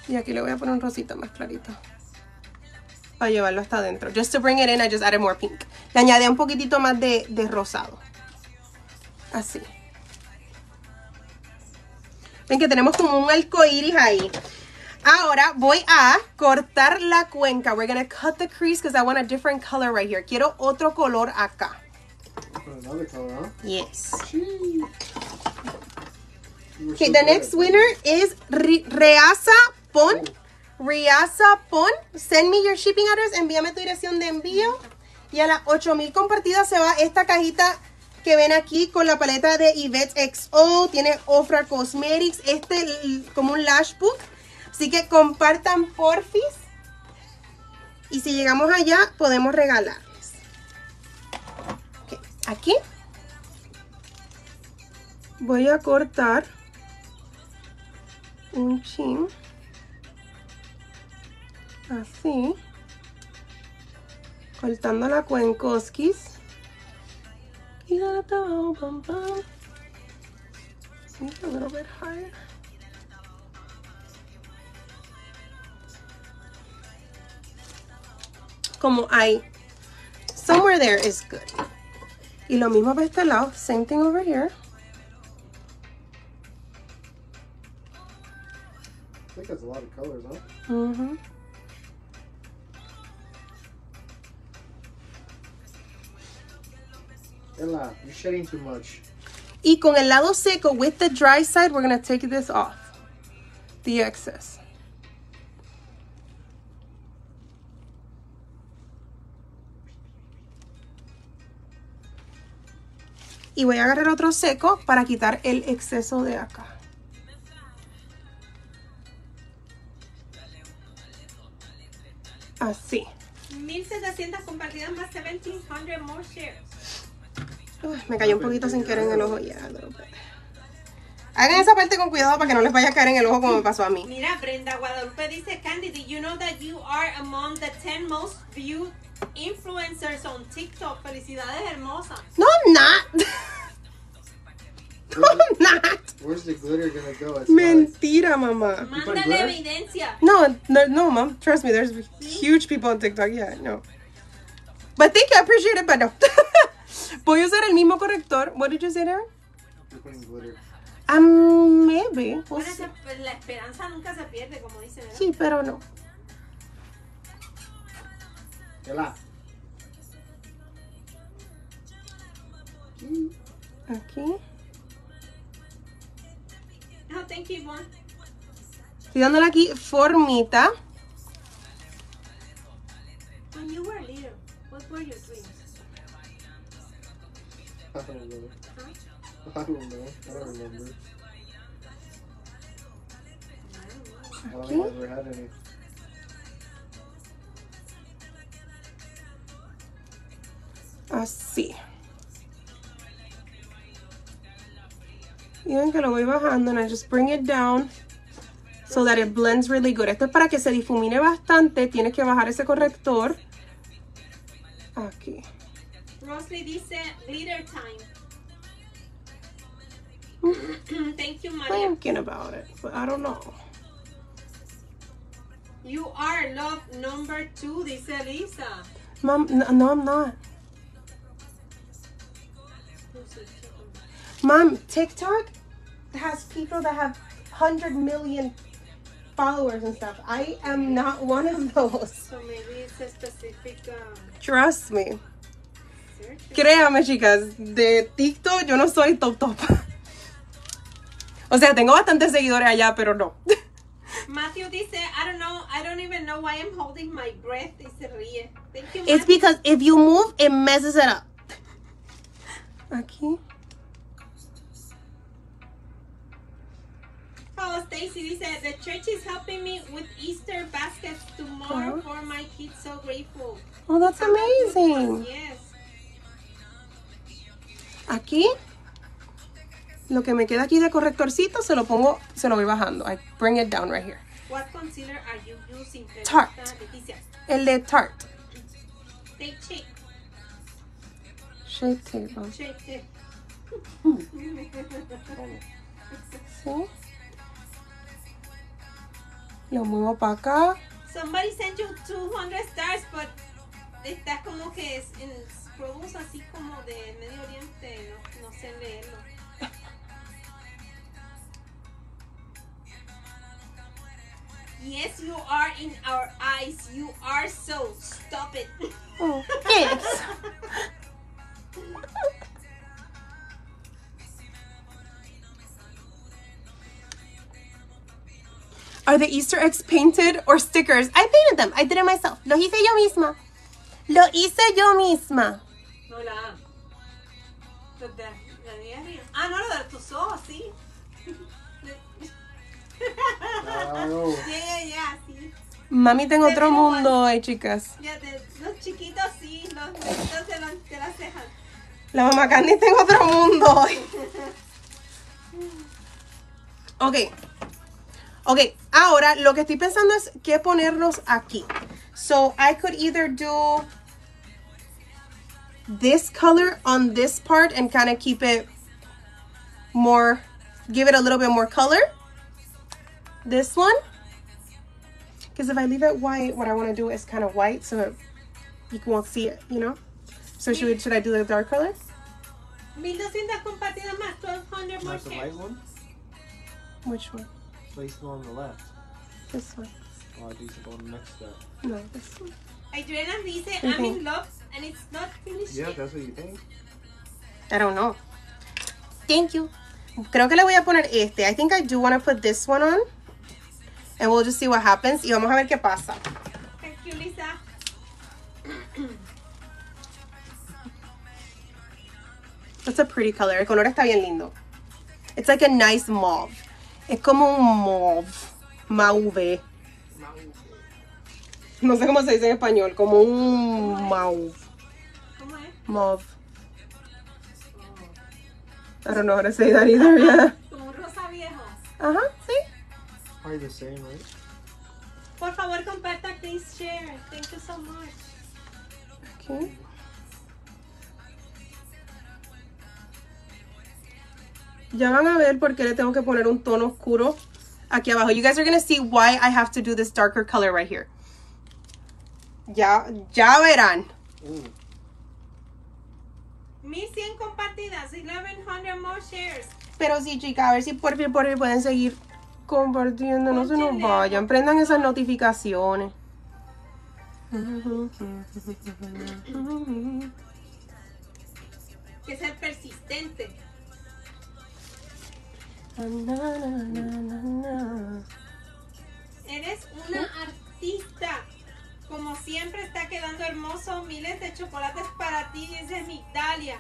Y aquí le voy a poner un rosito más clarito. Para llevarlo hasta adentro. Just to bring it in, I just added more pink. Le añadí un poquitito más de, de rosado. Así. Ven que tenemos como un arcoíris ahí. Ahora voy a cortar la cuenca. We're going to cut the crease because I want a different color right here. Quiero otro color acá. Another color, huh? Yes. Okay, the next winner is Reaza Pon. Reaza Pon. Send me your shipping address. Envíame tu dirección de envío. Y a las ocho mil compartidas se va esta cajita que ven aquí con la paleta de Yvette X O. Tiene Ofra Cosmetics. Este como un lash book. Así que compartan, porfis. Y si llegamos allá, podemos regalarles. Okay, aquí voy a cortar un chin. Así. Cortando la cuencosquis. Y la tabaco, pam, pam. Sí, logro ver higher. Como hay. Somewhere there is good. Y lo mismo para este lado. Same thing over here. I think that's a lot of colors, huh? Mm-hmm. Ella, you're shedding too much. Y con el lado seco, with the dry side, we're going to take this off. The excess. Y voy a agarrar otro seco para quitar el exceso de acá. Así. mil setecientas compartidas más mil setecientos more shares. Uy, me cayó un poquito sin querer en el ojo. Ya, no, hagan esa parte con cuidado para que no les vaya a caer en el ojo como me pasó a mí. Mira, Brenda Guadalupe dice, Candy, did you know that you are among the ten most viewed influencers on TikTok? Felicidades, hermosa. No, I'm not. No, I'm not. Where's the glitter gonna go? It's mentira, like... mamá. Mándale evidencia. No, no, no, mom. Trust me, there's huge people on TikTok. Yeah, no. But thank you, I appreciate it, but no. Voy a usar el mismo corrector. What did you say there? You're putting glitter. Um, maybe. Bueno, la esperanza nunca se pierde, como dicen, ¿verdad? Sí, pero no. Hola. Aquí. No, thank you, Juan. Estoy dándole aquí formita. When you were little, what were your dreams? I don't know. I don't know. I don't remember. I don't think I ever had any. Así. Miren que lo voy bajando. And I just bring it down so that it blends really good. Esto es para que se difumine bastante. Tienes que bajar ese corrector. Aquí. Rosley dice glitter time. Thank you, Maria. Thinking about it, but I don't know. You are love number two, dice Lisa. Mom, no, no, I'm not. Mom, TikTok has people that have one hundred million followers and stuff. I am not one of those. So maybe it's a specific... Uh... Trust me. Créame, chicas, de TikTok yo no soy top top. O sea, tengo bastantes seguidores allá, pero no. Matthew dice, I don't know, I don't even know why I'm holding my breath. Y se ríe. Thank you, it's because if you move, it messes it up. Aquí. Oh, Stacy dice, the church is helping me with Easter baskets tomorrow for my kids. So grateful. Oh, that's amazing. Yes. Aquí, lo que me queda aquí de correctorcito, se lo pongo, se lo voy bajando. I bring it down right here. What concealer are you using? Tarte. El de Tarte. Take shape. Shape table. Shape tape. Hmm. ¿Sí? Lo muevo para acá. Somebody sent you two hundred stars, but está como que es... En, produce así como de Medio Oriente, no, no sé leerlo. Yes, you are in our eyes. You are so. Stop it. Oh, yes. Are the Easter eggs painted or stickers? I painted them. I did it myself. Lo hice yo misma. Lo hice yo misma. No, la... la, de, la de arriba. Ah, no, la de tus ojos, sí. Claro. Yeah, yeah, yeah, sí. Mami, tengo otro mundo hoy, chicas. Ya, de, los chiquitos, sí. Los chiquitos de, los, de las cejas. La mamá Candy tengo otro mundo hoy. Ok. Ok, ahora lo que estoy pensando es qué ponernos aquí. So I could either do this color on this part and kind of keep it more, give it a little bit more color. This one, because if I leave it white, what I want to do is kind of white so it, you won't see it, you know? So should, we, should I do the dark color? That's the light one? Which one? Place one on the left. This one. Oh, next step. No, this one. Adriana dice, okay. I'm in love and it's not finished. Yeah, that's what you think. I don't know. Thank you. Creo que le voy a poner este. I think I do want to put this one on. And we'll just see what happens. Y vamos a ver qué pasa. Thank you, Lisa. That's a pretty color. El color está bien lindo. It's like a nice mauve. Es como un mauve. Mauve. No sé cómo se dice en español, como un mauve. ¿Cómo es? Mauve. I don't know how to say that either, yeah. Como un rosa viejo. Ajá, sí. Are the same, right? Por favor, comparta, please share. Thank you so much. Okay. Ya van a ver por qué le tengo que poner un tono oscuro aquí abajo. You guys are going to see why I have to do this darker color right here. Ya, ya verán. Mm. mil cien compartidas, eleven hundred more shares. Pero sí, chicas, a ver si por fin, por fin pueden seguir compartiendo. No se nos vayan. Prendan esas notificaciones. Hay que ser persistente. Na, na, na, na. Eres una artista. Como siempre está quedando hermoso. Miles de chocolates para ti. Desde mi Italia.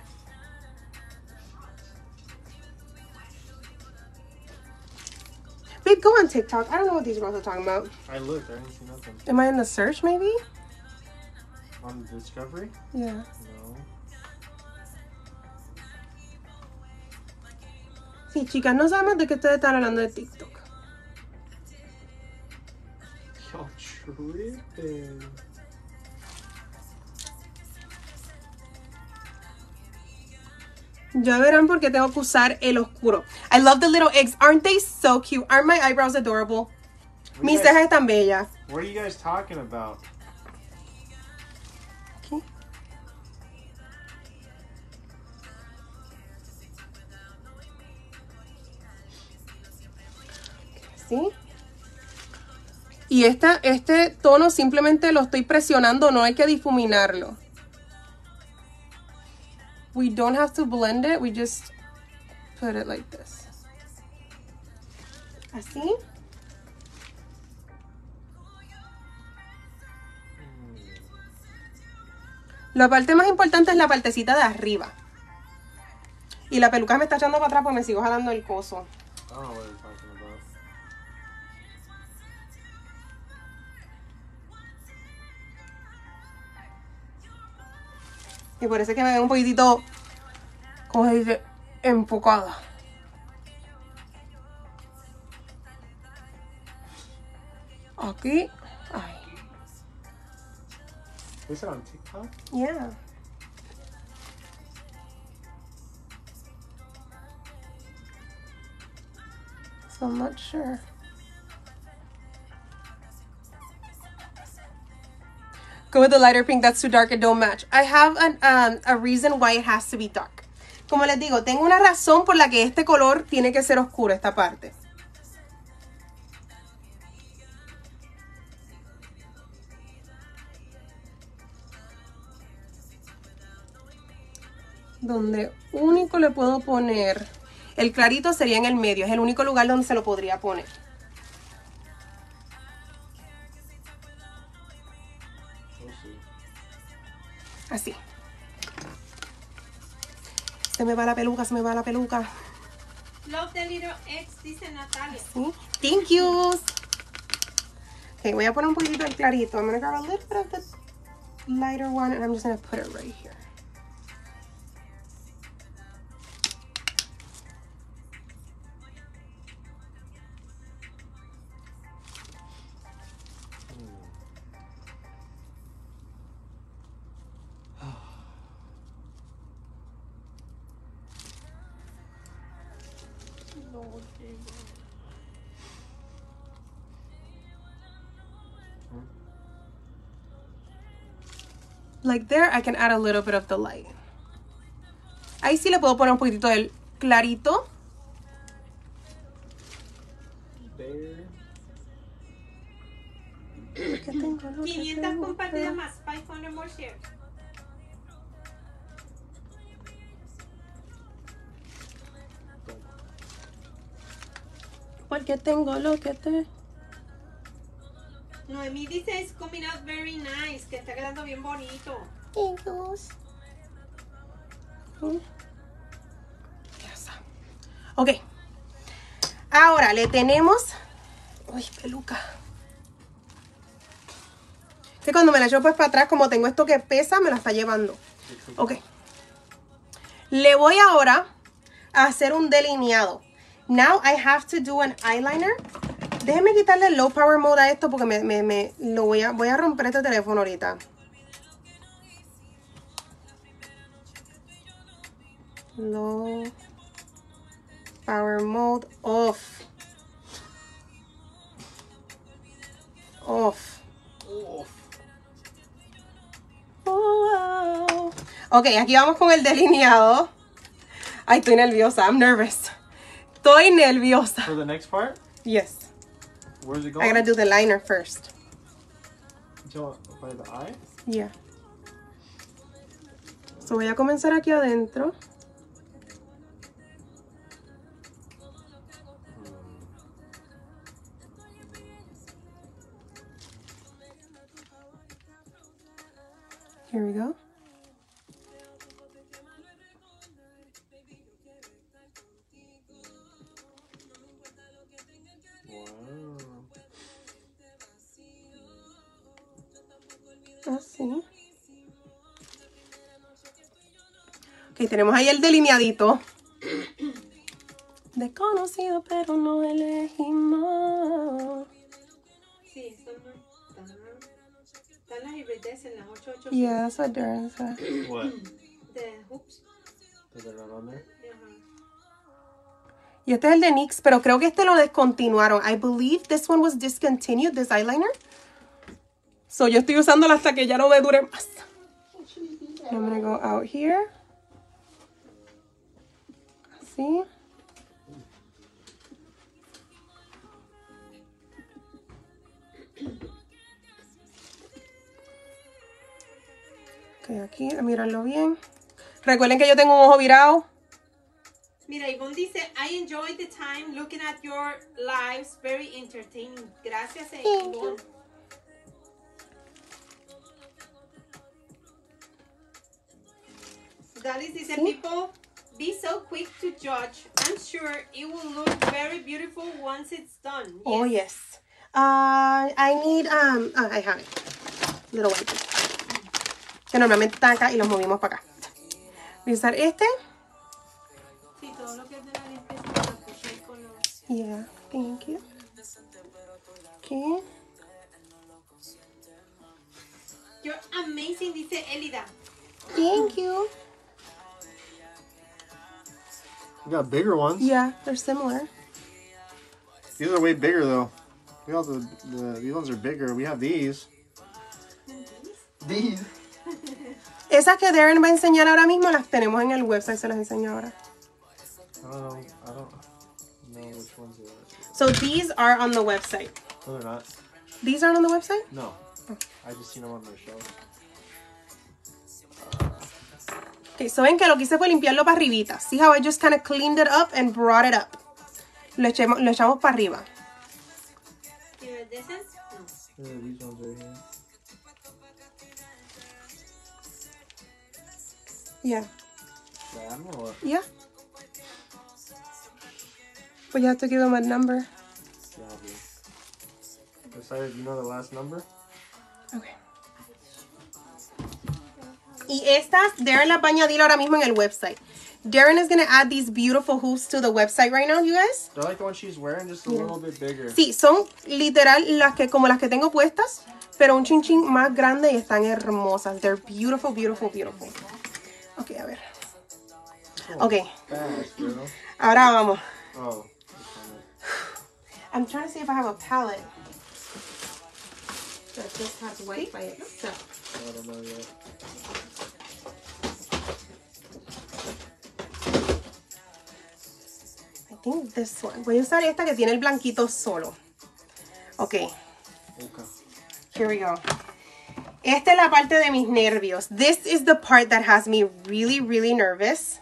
Babe, go on TikTok. I don't know what these girls are talking about. I looked. I didn't see nothing. Am I in the search maybe? On Discovery? Yeah. No. Sí, chicas, no sabemos de qué ustedes están hablando de TikTok. Yo tripe. Ya verán por qué tengo que usar el oscuro. I love the little eggs. Aren't they so cute? Aren't my eyebrows adorable? What Mis guys, cejas están bellas. What are you guys talking about? ¿Qué? ¿Sí? Y esta, este tono simplemente lo estoy presionando, no hay que difuminarlo. We don't have to blend it, we just put it like this. Así. La parte más importante es la partecita de arriba. Y la peluca me está echando para atrás porque me sigo jalando el coso. Oh, y parece que me veo un poquitito, como se dice, enfocada. Aquí. Ay. ¿Es en TikTok? Yeah. So I'm not sure. Go with the lighter pink, that's too dark, it don't match. I have an, um, a reason why it has to be dark. Como les digo, tengo una razón por la que este color tiene que ser oscuro, esta parte. Donde único le puedo poner, el clarito sería en el medio, es el único lugar donde se lo podría poner. Así. Se me va la peluca, se me va la peluca. Love the little X, dice Natalia. Sí. Thank you. Okay, voy a poner un poquito el clarito. I'm going to grab a little bit of the lighter one and I'm just going to put it right here. Like there, I can add a little bit of the light. Ahí sí le puedo poner un poquitito del clarito. quinientas compartidas más, five hundred more shares. Porque tengo lo que te... Noemí dice, es coming out very nice, que está quedando bien bonito. Thanks. Ok. Ahora le tenemos... Uy, peluca. Que cuando me la echo pues para atrás, como tengo esto que pesa, me la está llevando. Ok. Le voy ahora a hacer un delineado. Now I have to do an eyeliner. Déjenme quitarle el low power mode a esto porque me, me, me lo voy a, voy a romper este teléfono ahorita. Low power mode off. Off. Off. Oh, wow. Ok, aquí vamos con el delineado. Ay, estoy nerviosa. I'm nervous. Estoy nerviosa. For the next part? Yes. Where's it going? I gotta do the liner first. Until by the eye? Yeah. So voy a comenzar aquí adentro. Here we go. Así. Ok, tenemos ahí el delineadito. Desconocido, pero no elegimos. Sí, son las hibridez en las ocho ocho. Yeah, that's what they're inside. What? The hoops. The dólares. Y este es el de N Y X, pero creo que este lo descontinuaron. I believe this one was discontinued, this eyeliner. So yo estoy usándolo hasta que ya no me dure más. I'm gonna go out here. Así. Ok, aquí, a mirarlo bien. Recuerden que yo tengo un ojo virado. Mira, Ivonne dice, I enjoy the time looking at your lives, very entertaining. Gracias, Ivonne. Dalis dice, people, be so quick to judge. I'm sure it will look very beautiful once it's done. Yes. Oh, yes. Uh, I need, um, oh, I have it. Little one. Que normalmente están acá y los movimos para acá. Voy a usar este. Yeah, thank you. Okay. You're amazing, dice Elida. Thank you. You got bigger ones. Yeah, they're similar. These are way bigger though. We all the, the these ones are bigger. We have these. These. Esas que Darren va a enseñar ahora mismo las tenemos en el website. Se las enseño ahora. Oh, I don't. Which ones are so these are on the website. No, they're not. These aren't on the website? No. Oh. I just seen them on my shelf. Uh. Okay, so ven que lo que hice fue limpiarlo para arribita. See how I just kind of cleaned it up and brought it up. Lo echamos, lo echamos para arriba. Here, this is? No. Yeah, these ones right here. Yeah. Yeah, I'm gonna look. Yeah. But you have to give them a number. Yeah, I'll be. Decided, you know the last number? Okay. Y estas, Darren las va a añadir ahora mismo en el website. Darren is going to add these beautiful hoops to the website right now, you guys. They're like the one she's wearing, just a yeah. little bit bigger. Sí, son literal las que, como las que tengo puestas, pero un chin chin más grande y están hermosas. They're beautiful, beautiful, beautiful. Ok, a ver. Ok. Ahora vamos. Oh. I'm trying to see if I have a palette that just has white by itself. I don't know yet. I think this one. Voy a usar esta que tiene el blanquito solo. Okay. Okay. Here we go. Esta es la parte de mis nervios. This is the part that has me really, really nervous.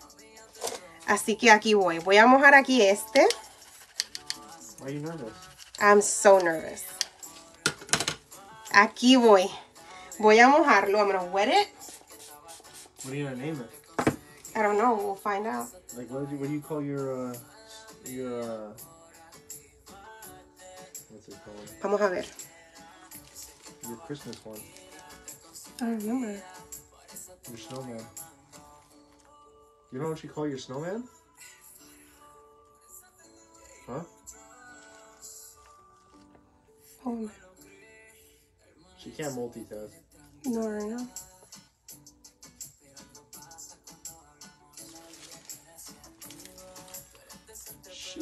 Así que aquí voy. Voy a mojar aquí este. Why are you nervous? I'm so nervous. Aquí voy. Voy a mojarlo. I'm gonna wet it. What are you gonna name it? I don't know. We'll find out. Like what do you, what do you call your uh, your uh, what's it called? Vamos a ver. Your Christmas one. I don't remember. Your snowman. You know what you call your snowman? Huh? Oh. She can't multitask. No, right now. She...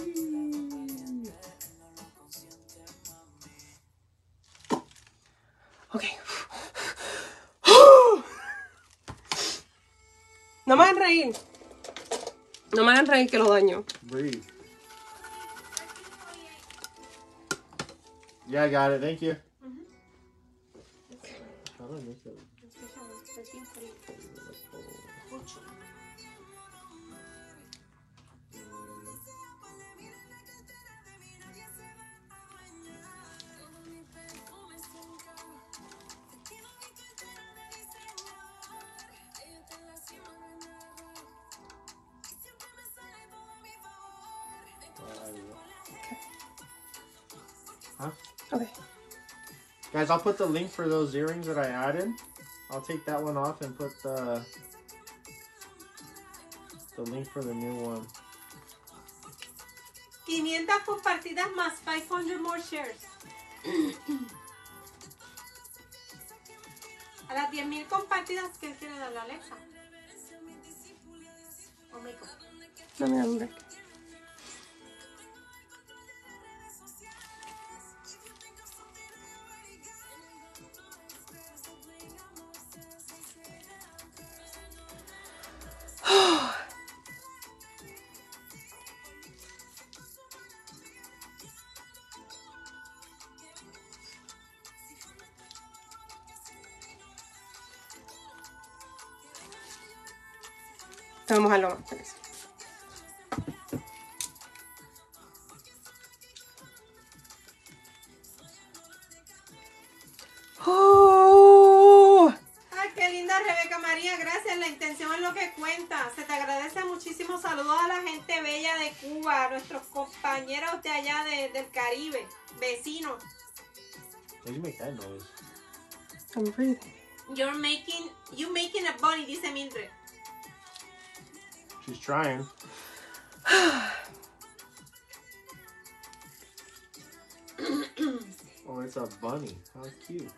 Okay. No me van a reír. No me hagan reír que lo daño. Breathe. Yeah, I got it. Thank you. How do I make that? Okay. Guys, I'll put the link for those earrings that I added. I'll take that one off and put the, the link for the new one. quinientas compartidas más five hundred more shares. A las diez mil compartidas que quiere dar la Alexa. Oh my God. No me da un break. Vamos a lo más parecido. ¡Oh! ¡Ay, qué linda, Rebeca María! Gracias, la intención es lo que cuenta. Se te agradece muchísimo. Saludos a la gente bella de Cuba, a nuestros compañeros de allá de, del Caribe, vecinos. You're making that noise. I'm breathing. You're making, you're making a bunny, dice Mildred. She's trying. Oh, it's a bunny. How cute.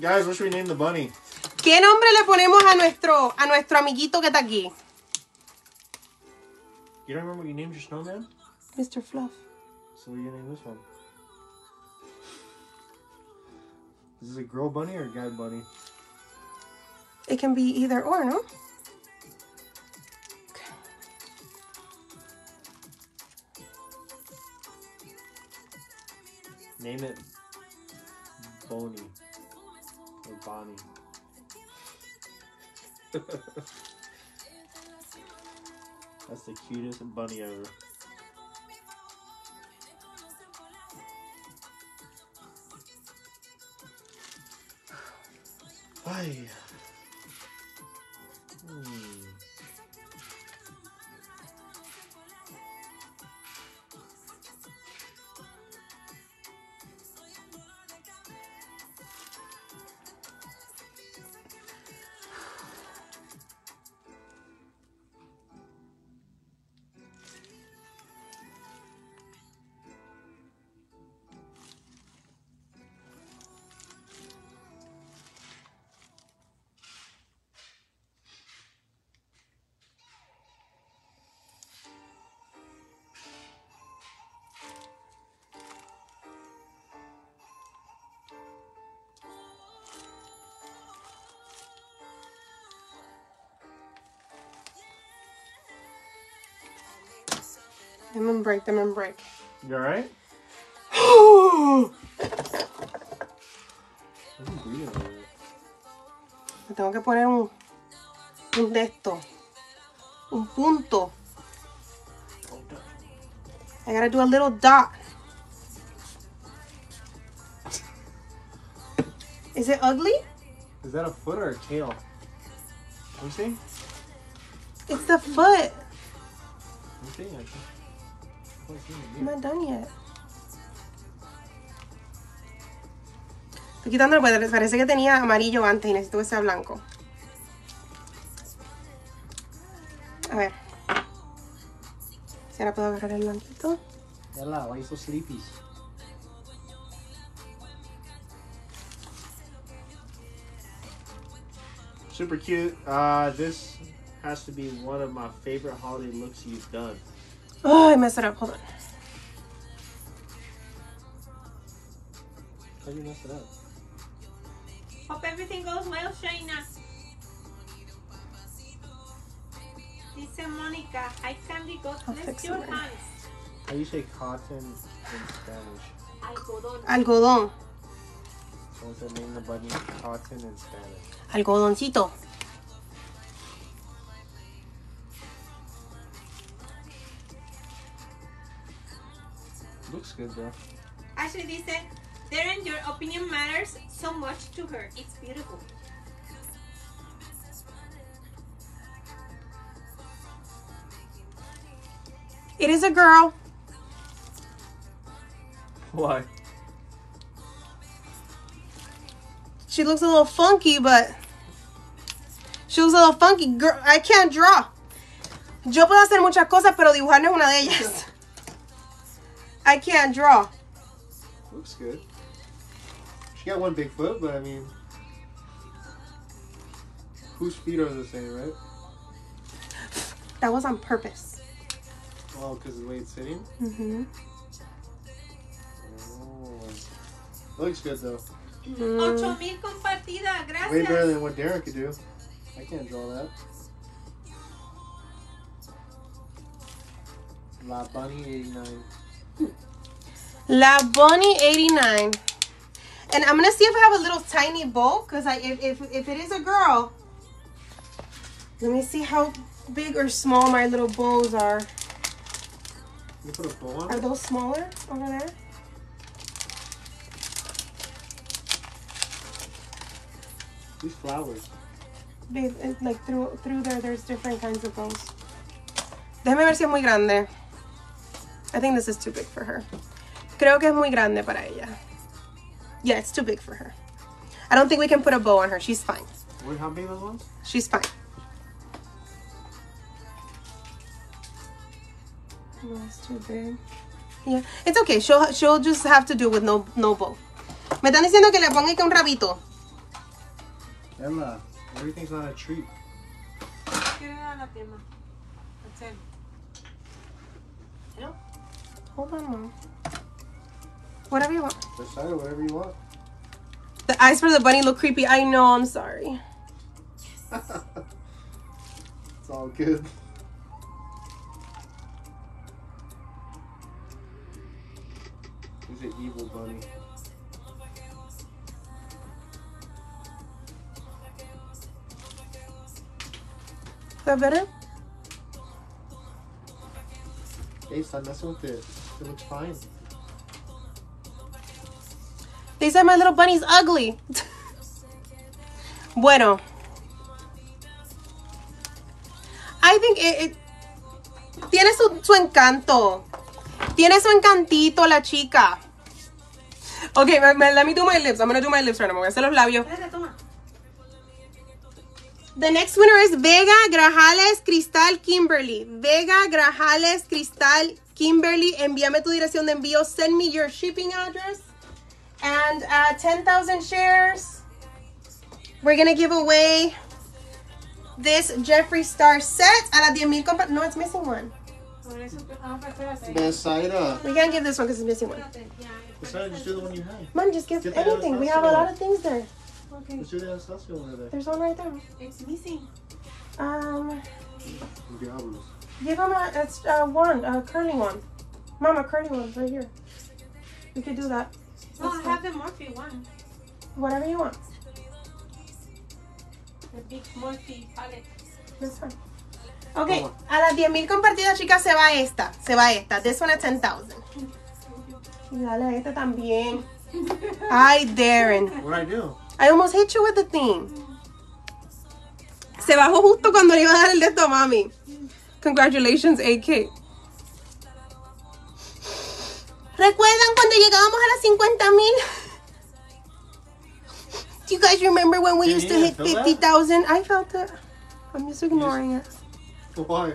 Guys, what should we name the bunny? ¿Qué nombre le ponemos a nuestro a nuestro amiguito que está aquí? You don't remember what you named your snowman? Mister Fluff. So what are you gonna name this one? Is this a girl bunny or a guy bunny? It can be either or, no? Okay. Name it Bonnie or Bonnie. That's the cutest bunny ever. Ay. Them and break, them and break. You alright? Me tengo que poner un, un de esto. Un punto. I gotta do a little dot. Is it ugly? Is that a foot or a tail? Let me see. It's the foot. Let me see. I'm not done yet. Estoy quitándolo porque parece que tenía amarillo antes y necesito que sea blanco. A ver. Si ahora puedo agarrar el blanquito. Yala, why are you so sleepy? Super cute. Uh, this has to be one of my favorite holiday looks you've done. Oh, I messed it up. Hold on. How do you mess it up? Hope everything goes well, Shaina. Dice Monica, I candy got left your hands. How do you say cotton in Spanish? Algodón. Algodón. What's the name of the bunny? Cotton in Spanish. Algodoncito. Looks good though. Ashley dice, Darren, your opinion matters so much to her. It's beautiful. It is a girl. Why? She looks a little funky, but she looks a little funky. Girl, I can't draw. Yo puedo hacer muchas cosas, pero dibujar no es una de ellas. I can't draw. Looks good. She got one big foot, but I mean, whose feet are the same, right? That was on purpose. Oh, because of the way it's sitting? Mm-hmm. Oh. Looks good, though. Mm. eight mil compartida, gracias. Way better than what Derek could do. I can't draw that. La Bunny eighty-nine. La Bunny eighty-nine. And I'm going to see if I have a little tiny bowl, because I if, if, if it is a girl, let me see how big or small my little bowls are. You put a bowl on? Are those smaller over there? These flowers. Babe, it, like through, through there, there's different kinds of bowls. Déjame ver si es muy grande. I think this is too big for her. Creo que es muy grande para ella. Yeah, it's too big for her. I don't think we can put a bow on her. She's fine. Wait, how big are those ones? She's fine. No, it's too big. Yeah, it's okay. She'll, she'll just have to do with no, no bow. Me están diciendo que le ponga que un rabito. Emma, everything's not a treat. That's it. No? Hold on, Mom. Whatever you want. Decide whatever you want. The eyes for the bunny look creepy. I know. I'm sorry. It's all good. He's an evil bunny. Is that better? Hey, stop messing with it. It looks fine. They said my little bunny's ugly. Bueno. I think it, it tiene su, su encanto. Tiene su encantito la chica. Okay, my, my, let me do my lips. I'm going to do my lips right now. Voy a hacer los labios. The next winner is Vega Grajales Cristal Kimberly. Vega Grajales Cristal Kimberly. Envíame tu dirección de envío. Send me your shipping address. And uh, ten thousand shares. We're going to give away this Jeffree Star set. A las diez mil compa- No, it's missing one. We can't give this one because it's missing one. Besides, just do the one you have. Mom, just give anything. We have a lot of things there. Okay. Let's do the Anastasia one right there. There's one right there. It's missing. Um. Diablos. Give him a, it's, uh, one, a curly one. Mama, curly one right here. We could do that. No, I have the Morphe one. Whatever you want. The big Morphe palette. This one. Okay. Oh. A las diez mil compartidas, chicas, se va esta. Se va esta. This one at ten thousand. Y dale esta también. Ay, Darren. What I do? I almost hit you with the thing. Se bajó justo cuando le iba a dar el dedo, mami. Congratulations, A K. ¿Recuerdan cuando llegábamos a las cincuenta mil? Do you guys remember when we Did used to hit fifty thousand? I felt it. I'm just ignoring it. Why?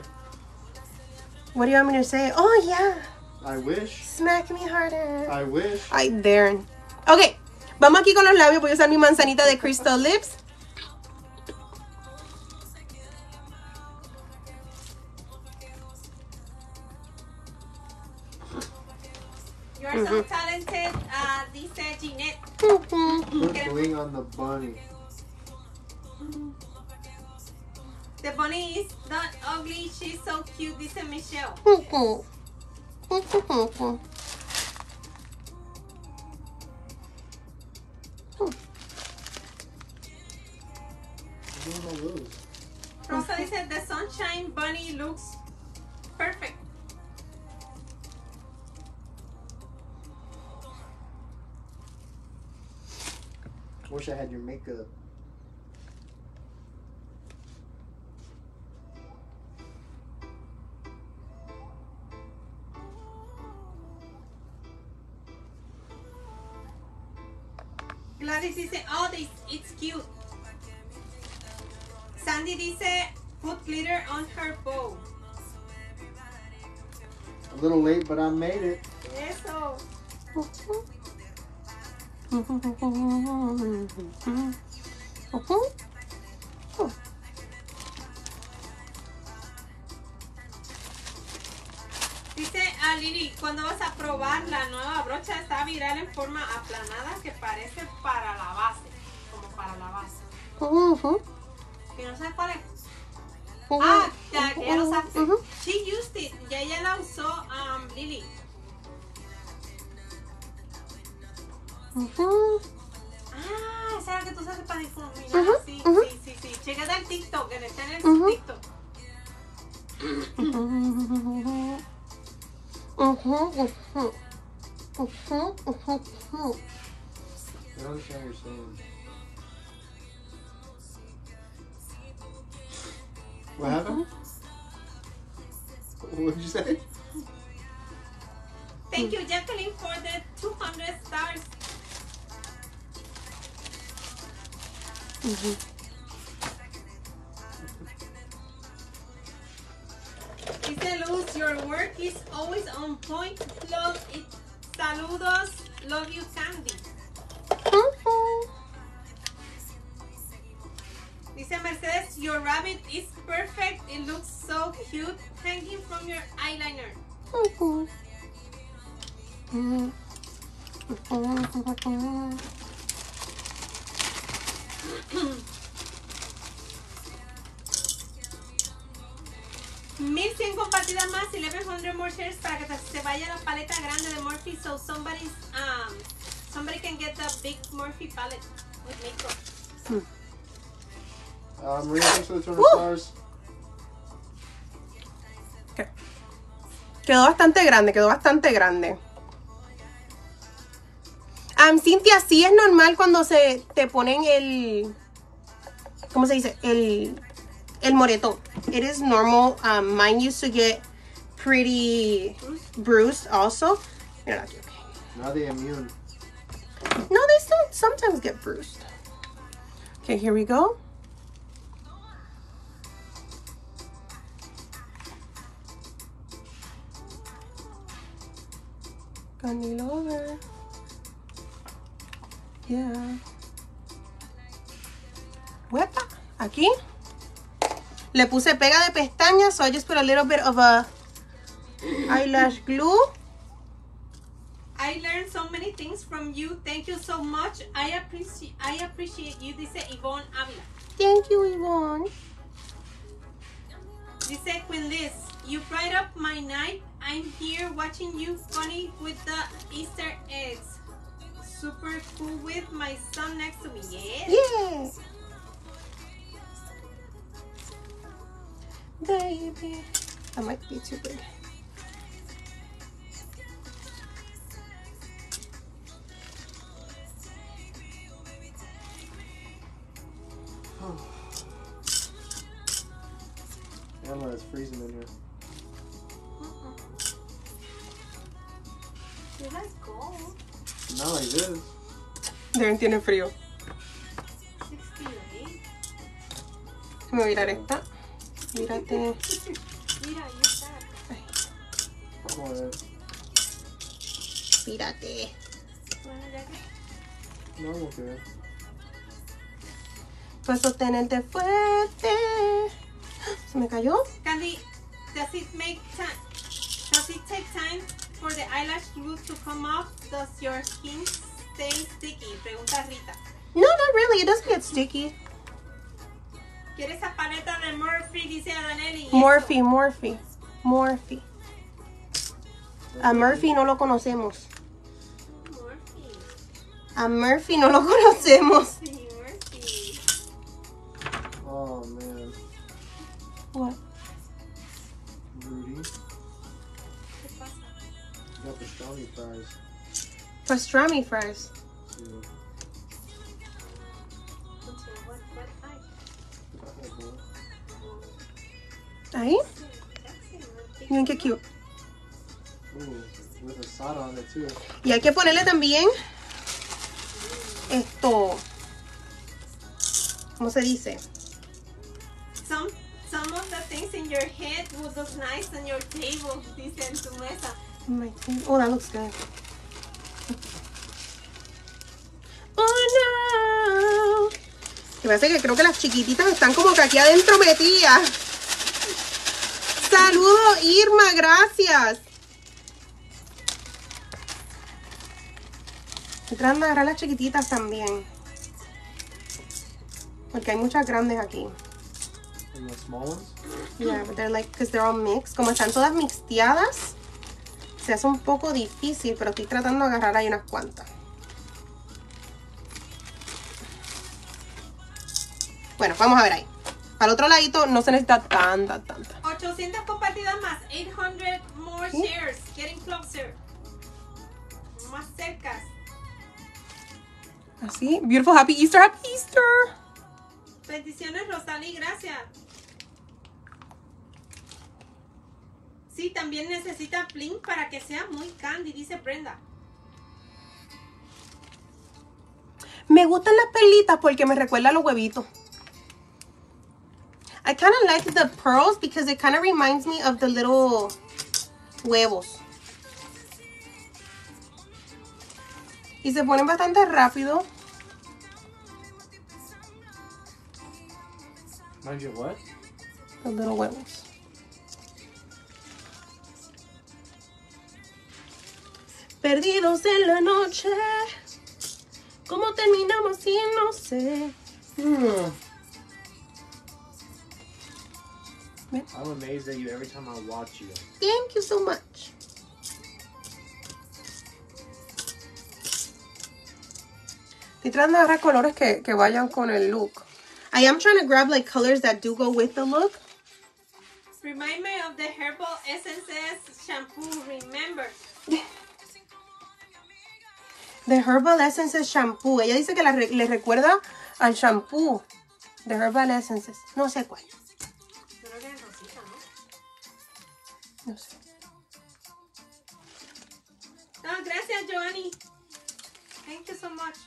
What do you want me to say? Oh, yeah. I wish. Smack me harder. I wish. I Darren. Okay. Vamos aquí con los labios. Voy a usar mi manzanita de Crystal Lips. You are so talented, uh, dice Jeanette. Put bling on the bunny. The bunny is not ugly. She's so cute, dice Michelle. Rosa dice the sunshine bunny looks perfect. Wish I had your makeup. Gladys dice, oh, this, it's cute. Sandy dice, put glitter on her bow. A little late, but I made it. Eso. Ah, Lili, ¿cuándo vas a probar la nueva brocha? Está viral en forma aplanada que parece para la base. Como para la base. Uh -huh. ¿Que no sabes cuál es? Uh -huh. Ah, ya, ya lo sabes. Uh -huh. She used it. Ya ella la usó, um, Lili. Uh -huh. Ah, esa es la que tú haces para difuminar. Uh -huh. Sí, uh -huh. sí, sí, sí. Chécate el TikTok, que está en el uh -huh. TikTok. What happened? What did you say? Thank you, Jacqueline, for the two hundred stars. Mm-hmm. Dice Luz, your work is always on point. Love it. Saludos. Love you, Candy. Uh-huh. Dice Mercedes, your rabbit is perfect. It looks so cute hanging from your eyeliner. Uh-huh. Uh-huh. mil cien compartidas más, eleven hundred more shares para que se vaya la paleta grande de Morphe. So somebody's, um, somebody can get the big Morphe palette with makeup. Mm. Uh, Maria, thanks for the two hundred stars. Okay. Quedó bastante grande, quedó bastante grande. Um, Cintia, sí es normal cuando se te ponen el... ¿Cómo se dice? El... El moretón. It is normal. Um, mine used to get pretty bruised also. They're not okay. Now they're immune. No, they still sometimes get bruised. Okay, here we go. Gonna kneel over. Yeah. Huepa. Aquí. Le puse pega de pestañas, so I just put a little bit of a eyelash glue. I learned so many things from you. Thank you so much. I appreciate I appreciate you, dice Yvonne Ávila. Thank you, Yvonne. Dice Queen Liz, you bright up my night. I'm here watching you funny with the Easter eggs. Super cool with my son next to me. Yes. Yes. Yeah. Baby, that might be too big. Oh. Emma, it's freezing in here. Uh-uh. You guys cold. Not like this. Deben tener frío. sixty-eight. Me voy a mirar esta. Mírate. Mira, ahí está. Joder. Mírate. Bueno, ya que. No, no creo. Pues sostenerte fuerte. ¿Se me cayó? Candy, does it make time? Does it take time for the eyelash glue to come off? Does your skin stay sticky? Pregunta Rita. No, not really. It doesn't get sticky. ¿Quieres esa paleta de Morphe? Dice Adanelli. Morphe, Morphe, Morphe. A Murphy no lo conocemos. Morphe. A Murphy no lo conocemos. Sí, Murphy. Oh, man. What? Rudy. ¿Qué pasa? You got pastrami fries. Pastrami fries. Yeah. Ahí. Miren qué cute. Y hay que ponerle también esto. ¿Cómo se dice? Some, some of the things in your head would look nice on your table, dice en tu mesa. Oh, that looks good. Oh, no. Me parece que creo que las chiquititas están como que aquí adentro metidas. Saludos, Irma, gracias. Estoy tratando de agarrar las chiquititas también, porque hay muchas grandes aquí. And the small ones? Yeah, but they're like, because they're all mixed. Como están todas mixteadas, se hace un poco difícil, pero estoy tratando de agarrar ahí unas cuantas. Bueno, vamos a ver ahí. Al otro ladito no se necesita tanta, tanta. ochocientas compartidas más, eight hundred more shares, getting closer. Más cercas. Así, beautiful, happy Easter, happy Easter. Bendiciones, Rosalie, gracias. Sí, también necesita bling para que sea muy candy, dice Brenda. Me gustan las perlitas porque me recuerda a los huevitos. I kind of like the pearls because it kind of reminds me of the little huevos. Y se ponen bastante rápido. Mind you, what? The little huevos. Perdidos en la noche. ¿Cómo terminamos si no sé? Mm. I'm amazed at you every time I watch you. Thank you so much. Estoy tratando de agarrar colores que, que vayan con el look. I am trying to grab like colors that do go with the look. Remind me of the herbal essences shampoo. Remember. The herbal essences shampoo. Ella dice que la, le recuerda al shampoo. The herbal essences. No sé cuál. No sé. No, gracias, Johnny. Thank you so much.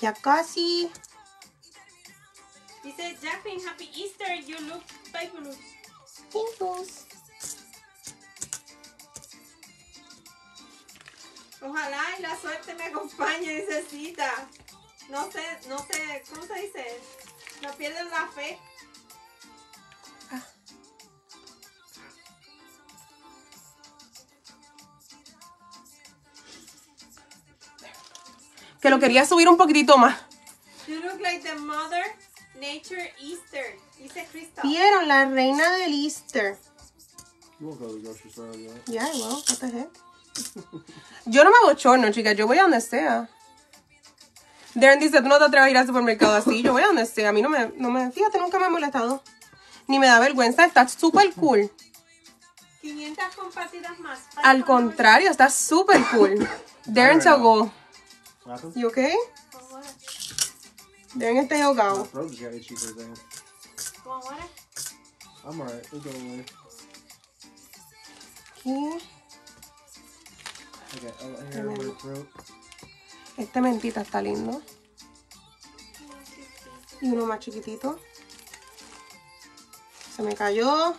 Ya casi. Dice Jacqueline, happy Easter. You look fabulous. Thank you. Ojalá y la suerte me acompañe, dice Cita. No sé, no sé, ¿cómo se dice? No pierden la fe. Que lo quería subir un poquitito más. You look like the mother nature Easter, dice Crystal. Vieron la reina del Easter. Go to the grocery store, right? Yeah, well, what the heck? Yo no me abochorno, chicas. Yo voy a donde sea. Darren dice, tú no te atreves a ir al supermercado así. Yo voy a donde sea. A mí no me, no me... Fíjate, nunca me ha molestado. Ni me da vergüenza. Está súper cool. quinientas compartidas más. Al contrario, está súper cool. Darren se ahogó. You okay? Darren está ahogado. I'm alright. We'll go away. Aquí. Este mentita está lindo. Y uno más chiquitito. Se me cayó.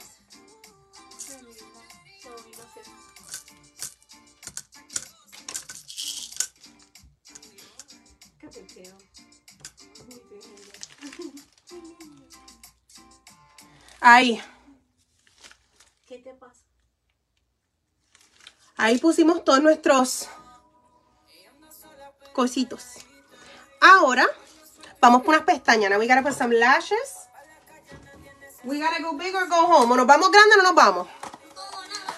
Ahí. ¿Qué te pasa? Ahí pusimos todos nuestros cositos. Ahora vamos por unas pestañas. Now we gotta put some lashes. We gotta go big or go home. O nos vamos grande o no nos vamos.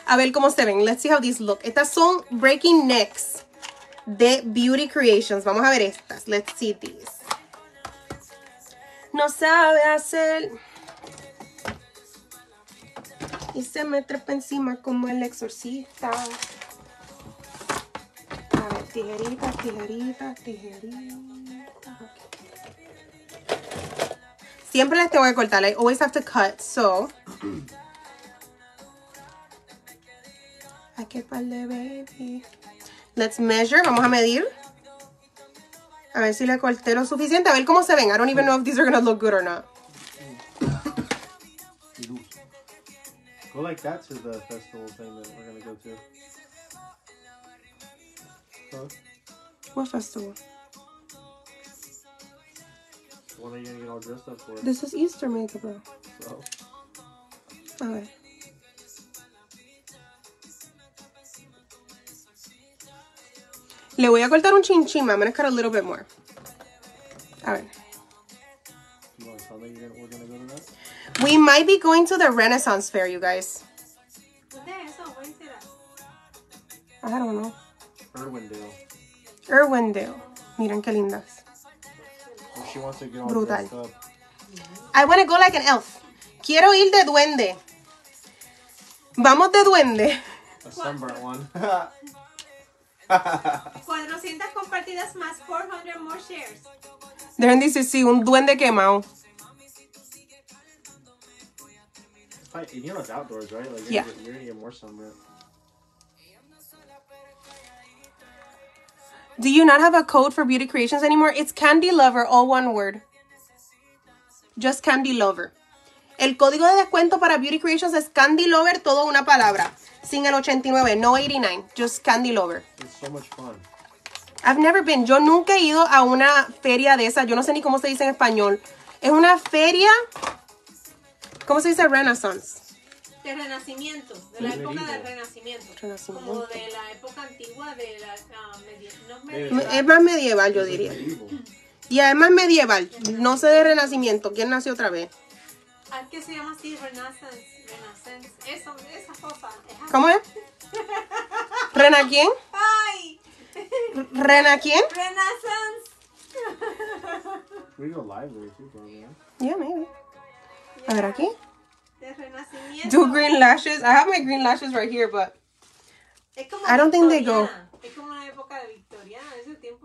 A ver cómo se ven. Let's see how these look. Estas son Breaking Necks de Beauty Creations. Vamos a ver estas. Let's see these. No sabe hacer... Y se me trepa encima como el exorcista. A ver, tijeritas, tijeritas, tijeritas. Okay. Siempre les tengo que cortar. I always have to cut, so. Hay que parle, baby. Let's measure. Vamos a medir. A ver si le corté lo suficiente. A ver cómo se ven. I don't even know if these are going to look good or not. Go like that to the festival thing that we're gonna go to. Huh? What festival? What are you gonna get all dressed up for? This is Easter makeup, bro. So. Okay. Le voy a cortar un chin chin. I'm going to cut a little bit more. A ver. We might be going to the Renaissance Fair, you guys. I don't know. Irwindale. Irwindale. Miren qué lindas. She wants to get all dressed up. I want to go like an elf. Quiero ir de duende. Vamos de duende. A sunburnt one. cuatrocientas compartidas más four hundred more shares. Dejen dice sí, un duende quemado. You know it's outdoors, right? Like, yeah. You're gonna get more sunburn. Do you not have a code for Beauty Creations anymore? It's Candy Lover, all one word. Just Candy Lover. El código de descuento para Beauty Creations es Candy Lover, todo una palabra. Sin el eighty-nine, no eighty-nine, just Candy Lover. It's so much fun. I've never been. Yo nunca he ido a una feria de esa. Yo no sé ni cómo se dice en español. Es una feria... ¿Cómo se dice Renaissance? De renacimiento, de la época del renacimiento. renacimiento. Como de la época antigua, de la uh, medieval. No, es más medieval, yo diría. Y además medieval, no sé de renacimiento. ¿Quién nació otra vez? ¿Qué se llama así? Renaissance. Renaissance. Eso, esa cosa. ¿Cómo es? ¿Rena quién? ¡Ay! ¿Rena quién? Renaissance. We go live there too, probably. Yeah, maybe. A ver aquí. Do green lashes. I have my green lashes right here, but I don't think they go.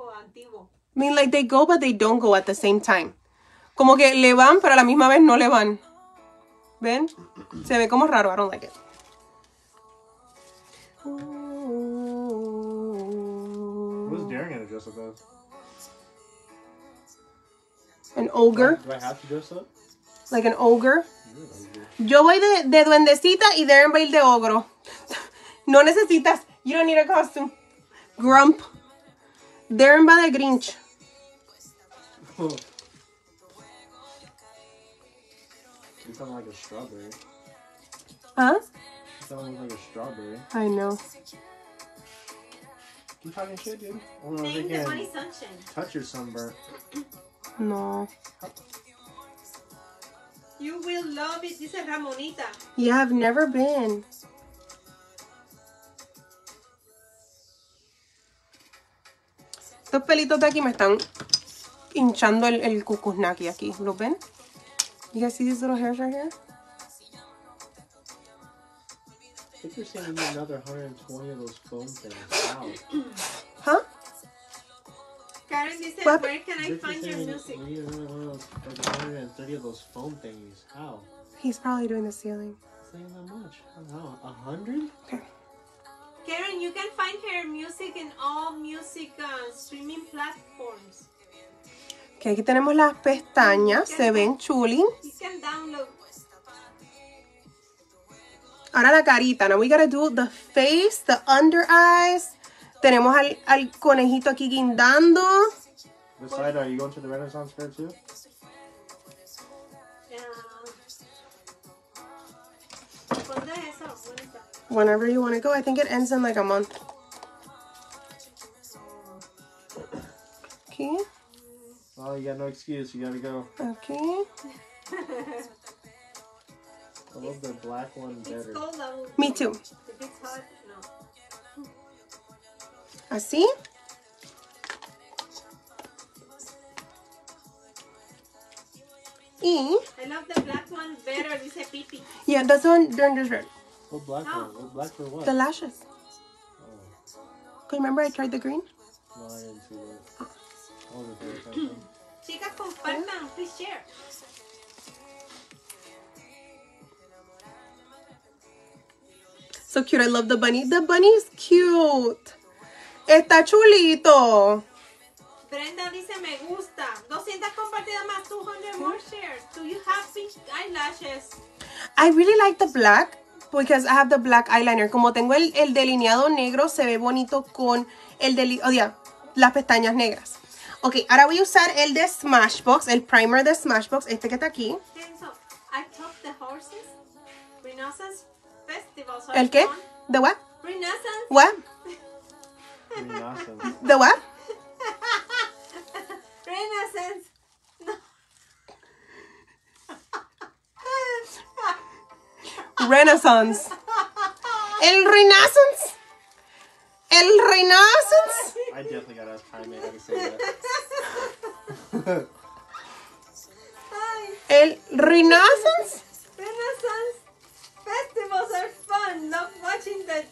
I mean, like they go, but they don't go at the same time. Como que le van, pero a la misma vez no le van. ¿Ven? Se ve como raro. I don't like it. Who's daring to dress up as? An ogre? Do I have to dress up? Like an ogre. Yo voy de, de duendecita y Darren va a ir de ogro. No necesitas. You don't need a costume. Grump. Darren va de Grinch. Oh. You sound like a strawberry. Huh? You sound like a strawberry. I know. Keep talking shit, dude. Oh, no, they can touch your sunburn. No. You will love it, dice Ramonita. Yeah, I've never been. Estos pelitos de aquí me están hinchando el, el cucuznaki aquí. ¿Lo ven? You guys see these little hairs right here? I think you're sending me another one hundred twenty of those foam things. Wow. Huh? Karen dice, what? Where can I find your music? one hundred thirty of those foam thingies. How? He's probably doing the ceiling. It's not even that much. I don't know. A hundred? Okay. Karen, you can find her music in all music uh, streaming platforms. Okay, aquí tenemos las pestañas. Se ven chulín. You can download. Ahora la carita. Now we gotta do the face, the under eyes. Tenemos al, al conejito aquí guindando. This side, are you going to the Renaissance Fair too? Whenever you want to go. I think it ends in like a month. Okay. Oh, you got no excuse. You gotta go. Okay. I love the black one better. Me too. Así. Y... I love the black one better, dice Pipi. Yeah, that's the one during this red. What black no. one? What black for what? The lashes. Oh. Can you remember I tried the green? No, I didn't see that. All the green. Chicas, compartan. Please share. So cute. I love the bunny. The bunny is cute. Está chulito. Brenda dice me gusta. doscientas compartidas más, two hundred more shares. Do you have pink eyelashes? I really like the black because I have the black eyeliner. Como tengo el, el delineado negro, se ve bonito con el delineado, oh, yeah, las pestañas negras. Ok, ahora voy a usar el de Smashbox, el primer de Smashbox, este que está aquí. I took the horses. Renaissance Festival. ¿El qué? ¿The what? Renaissance. What? Renaissance. The what? Renaissance. No. Renaissance. El Renaissance. El Renaissance. I definitely got to try to say that. El Renaissance. Renaissance festivals are fun. Love watching the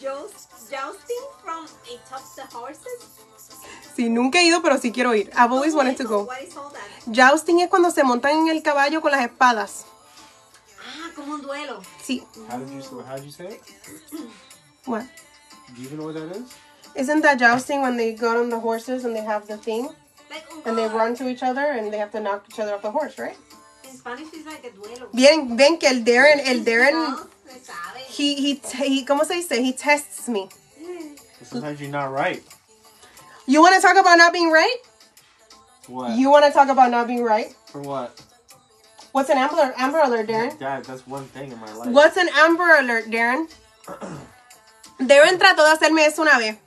jousting from atop the horses. Sí, nunca he ido, pero sí quiero ir. I've always wanted to go. Jousting es cuando se montan en el caballo con las espadas. Ah, como un duelo. Sí. How did you, how did you say it? What? Do you even know what that is? Isn't that jousting when they go on the horses and they have the thing? Like, and they run to each other and they have to knock each other off the horse, right? In Spanish it's like a duelo. Bien, ven que el Darren, el Darren, no, he, he, he, ¿cómo se dice? He tests me. Sometimes you're not right. You want to talk about not being right? What? You want to talk about not being right? For what? What's an Amber, Amber Alert, Darren? Dad, that's one thing in my life. What's an Amber Alert, Darren? Darren trató de hacerme eso una vez.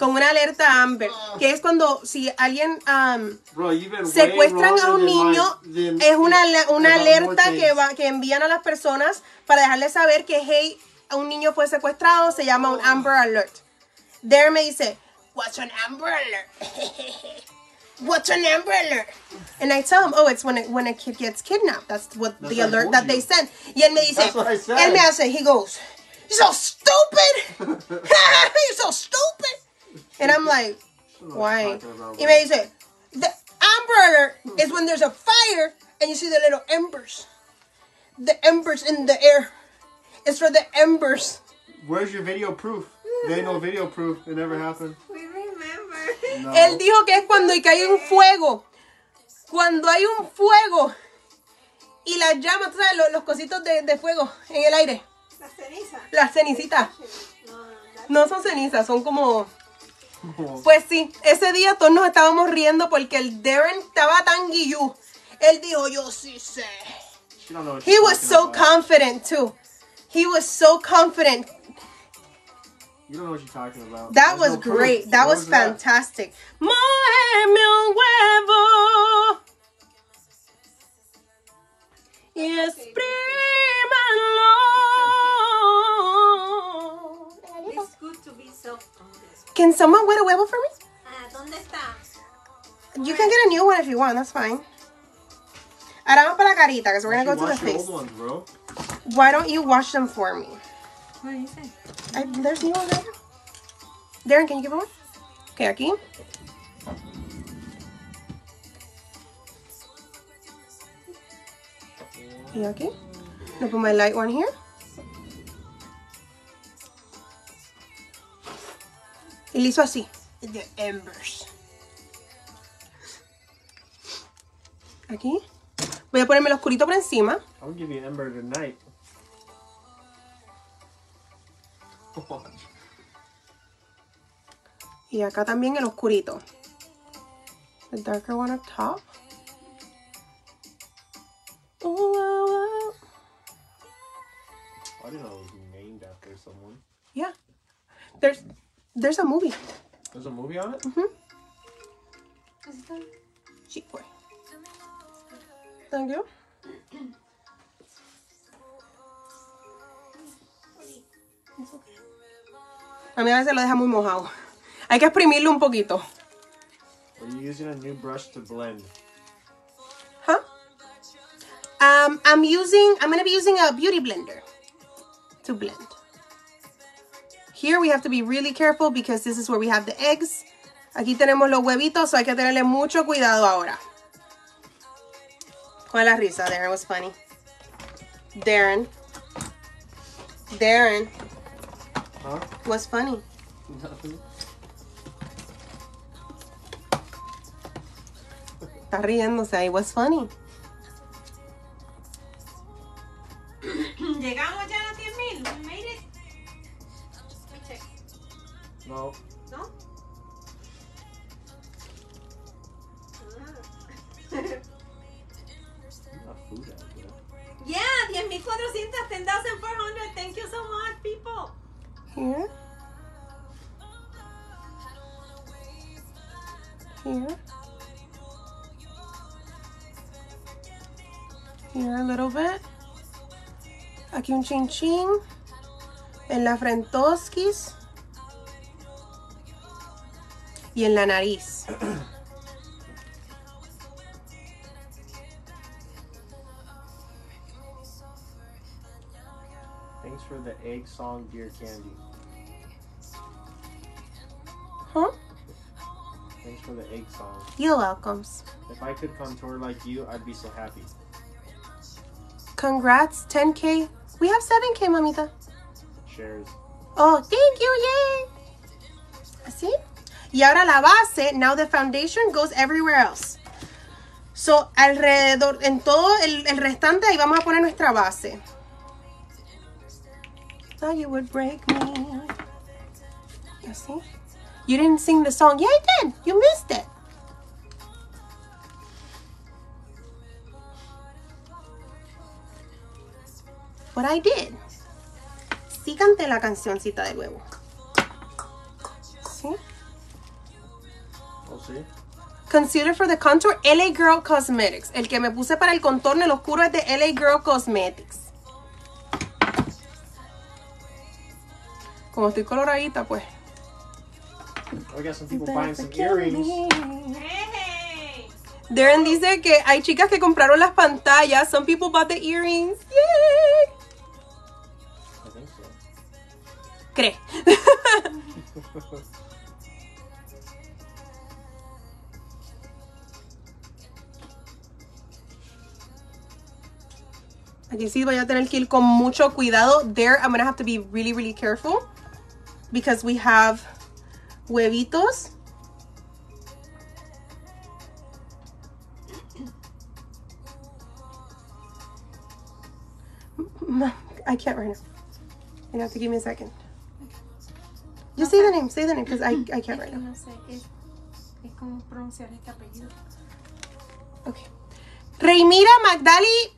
Con una alerta Amber, que es cuando si alguien um, Bro, secuestran a un niño, my, es una, una alerta que, va, que envían a las personas para dejarles saber que hey, un niño fue secuestrado, se llama oh. un Amber Alert. Darren me dice, what's an Amber Alert? What's an Amber Alert? And I tell him, oh, it's when a, when a kid gets kidnapped. That's what that's the what alert that you. They send. Y él me dice, él me hace, he goes, you're so stupid! You're so stupid! And I'm like, why? Y me dice, the Amber Alert is when there's a fire and you see the little embers. The embers in the air. It's for the embers. Where's your video proof? There ain't no video proof. It never happened. We remember. No. Él dijo que es cuando y que hay un fuego. Cuando hay un fuego y las llamas, tú sabes, los, los cositos de, de fuego en el aire. Las cenizas. Las cenicitas. No son cenizas, son como... Pues sí, ese día todos nos estábamos riendo porque el Darren estaba tan guillú. Él dijo, yo sí sé. He was so about. confident too. He was so confident. You don't know what you're talking about. That There's was no great. Proof. That what was, was that? fantastic. Mójeme un huevo y exprímanlo. It's good to be self-confident. Can someone wet a huevo for me? Uh, ¿Dónde está? You can get a new one if you want, that's fine. Ahora vamos para la carita, because we're going to go to the face. Old ones, bro. Why don't you wash them for me? What do you say? I, there's new ones right now. Darren, can you give them one? Okay, aquí. Y aquí. I'm going to put my light one here. Y le hizo así. The embers. Aquí. Voy a ponerme el oscurito por encima. I'll give you an ember tonight. Oh. Y acá también el oscurito. The darker one up top. Oh, wow, wow. I didn't know it was named after someone. Yeah. There's... There's a movie. There's a movie on it? Mm-hmm. Is that Cheap Boy? Thank you. It's okay. A mí a veces lo deja muy mojado. Hay que exprimirlo un poquito. Are you using a new brush to blend? Huh? Um, I'm using, I'm going to be using a beauty blender to blend. Here we have to be really careful because this is where we have the eggs. Aquí tenemos los huevitos, so hay que tenerle mucho cuidado ahora. Con la risa, Darren was funny. Darren. Darren. Huh? What's funny? Nothing. Está riéndose ahí, what's funny? Llegamos ya a los diez mil. No. ¿No? Yeah, ten thousand four hundred, ten thousand four hundred. Thank you so much, people. Here. here, here a little bit, aquí un chin chin, en la frentoskis y en la nariz. Thanks for the egg song, dear Candy. Huh? Thanks for the egg song. You're welcome. If I could contour like you, I'd be so happy. Congrats, ten K. We have seven K, mamita. Shares. Oh, thank you, yay. Así. Y ahora la base, now the foundation goes everywhere else. So, alrededor, en todo el, el restante, ahí vamos a poner nuestra base. Thought you would break me. Así. You didn't sing the song. Yeah, I did. You missed it. But I did. Sí canté la cancioncita de nuevo. ¿Sí? Oh, sí. Concealer for the contour, L A Girl Cosmetics. El que me puse para el contorno el oscuro es de L A Girl Cosmetics. Como estoy coloradita, pues. I got some people buying some earrings. Hey. Darren dice que hay chicas que compraron las pantallas. Some people bought the earrings. Yay! I think so. Cree. Aquí sí voy a tener que ir con mucho cuidado. There, I'm gonna have to be really, really careful because we have huevitos. I can't right now. You have to give me a second. Just say the name, say the name, because I, I can't right now. Okay. Reymira Magdalie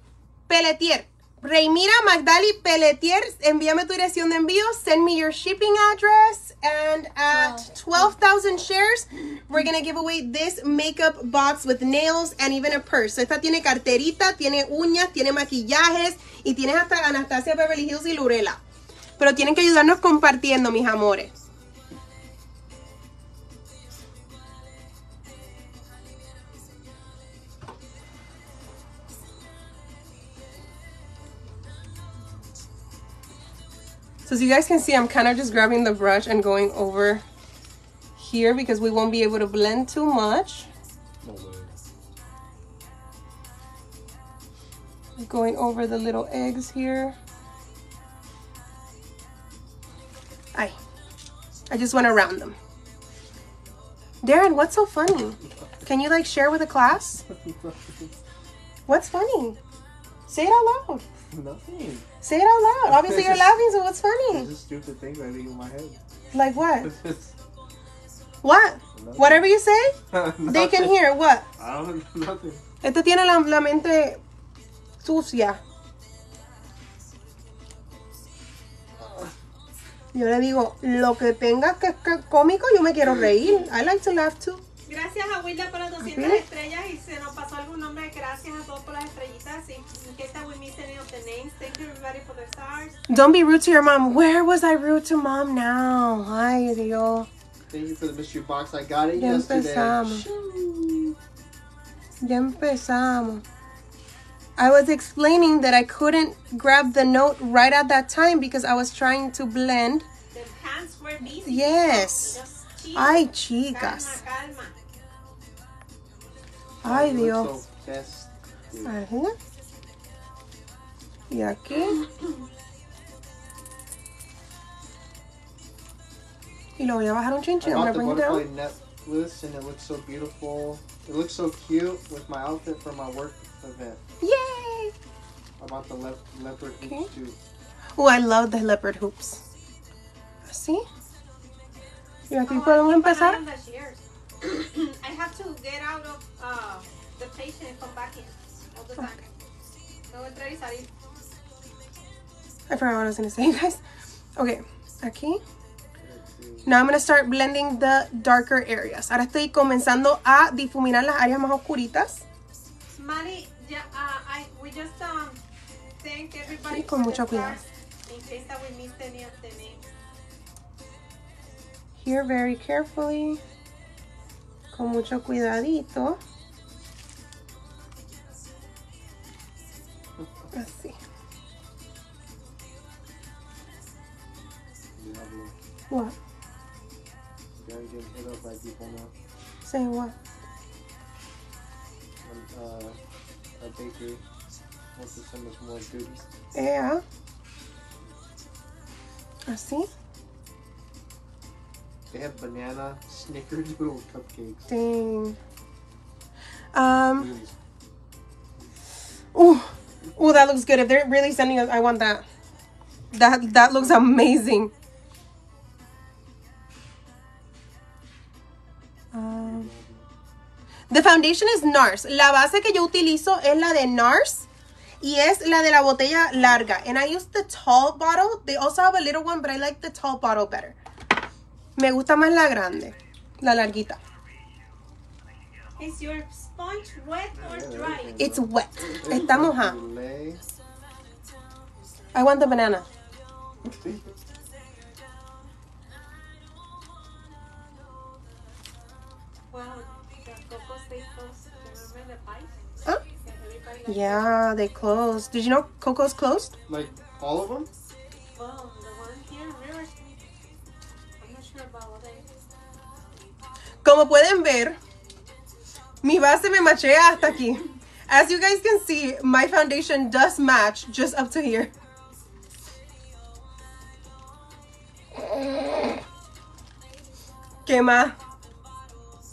Pelletier. Reymira Magdalie Pelletier, envíame tu dirección de envío, send me your shipping address, and at twelve thousand shares, we're going to give away this makeup box with nails and even a purse. So esta tiene carterita, tiene uñas, tiene maquillajes, y tienes hasta Anastasia Beverly Hills y Lurela. Pero tienen que ayudarnos compartiendo, mis amores. So as you guys can see, I'm kind of just grabbing the brush and going over here because we won't be able to blend too much. No way. Going over the little eggs here. I, I just want to round them. Darren, what's so funny? Can you like share with the class? What's funny? Say it out loud. Nothing. Say it out loud. Obviously you're laughing, so what's funny? Just stupid things I think in my head. Like what? What? Nothing. Whatever you say, they can hear. What? I don't know, nothing. Este tiene la, la mente sucia. Yo le digo, lo que tengas que es cómico, yo me quiero reír. I like to laugh too. Gracias a Wilda por las doscientas okay. estrellas y se nos pasó algún nombre. Gracias a todos por las estrellitas. In case that we missed any of the names, thank you everybody for the stars. Don't be rude to your mom. Where was I rude to mom now? Ay, Dios. Thank you for the mystery box. I got it ya yesterday. Empezamos. Ya empezamos. I was explaining that I couldn't grab the note right at that time because I was trying to blend. The pants were busy. Yes. Ay, chicas. Calma, calma. Ay, Dios. Ajá. Y aquí. Y lo voy a bajar un chinchín. I'm going to bring it down. Necklace, and it looks so beautiful. It looks so cute with my outfit for my work event. Yay! I bought the le leopard okay. hoops too. Oh, I love the leopard hoops. See? Y aquí oh, podemos empezar. I have to get out of uh, the patient and come back in all the time. No entrar y salir. I forgot what I was going to say, guys. Okay, aquí. Now I'm going to start blending the darker areas. Ahora estoy comenzando a difuminar las áreas más oscuritas. Maddie, yeah, uh, I, we just um, thank everybody. Y con mucho cuidado. In case that we missed any of the names. Here very carefully. Con mucho cuidadito. Así. What? Say what? Uh, a bakery wants to send us more goodies. Yeah. Así. They have banana snickerdoodle cupcakes. Dang. Um. Ooh. Ooh, that looks good. If they're really sending us, I want that. That that looks amazing. Um. The foundation is NARS. La base que yo utilizo es la de NARS. Y es la de la botella larga. And I use the tall bottle. They also have a little one, but I like the tall bottle better. Me gusta más la grande. La larguita. Is your sponge wet or dry? It's wet. Está moja. I want the banana. Huh? Yeah, they closed. Did you know Coco's closed? Like all of them? Well, the one here, River. I'm not sure about all that. Como pueden ver, mi base me machea hasta aquí. As you guys can see, my foundation does match just up to here. ¿Qué más?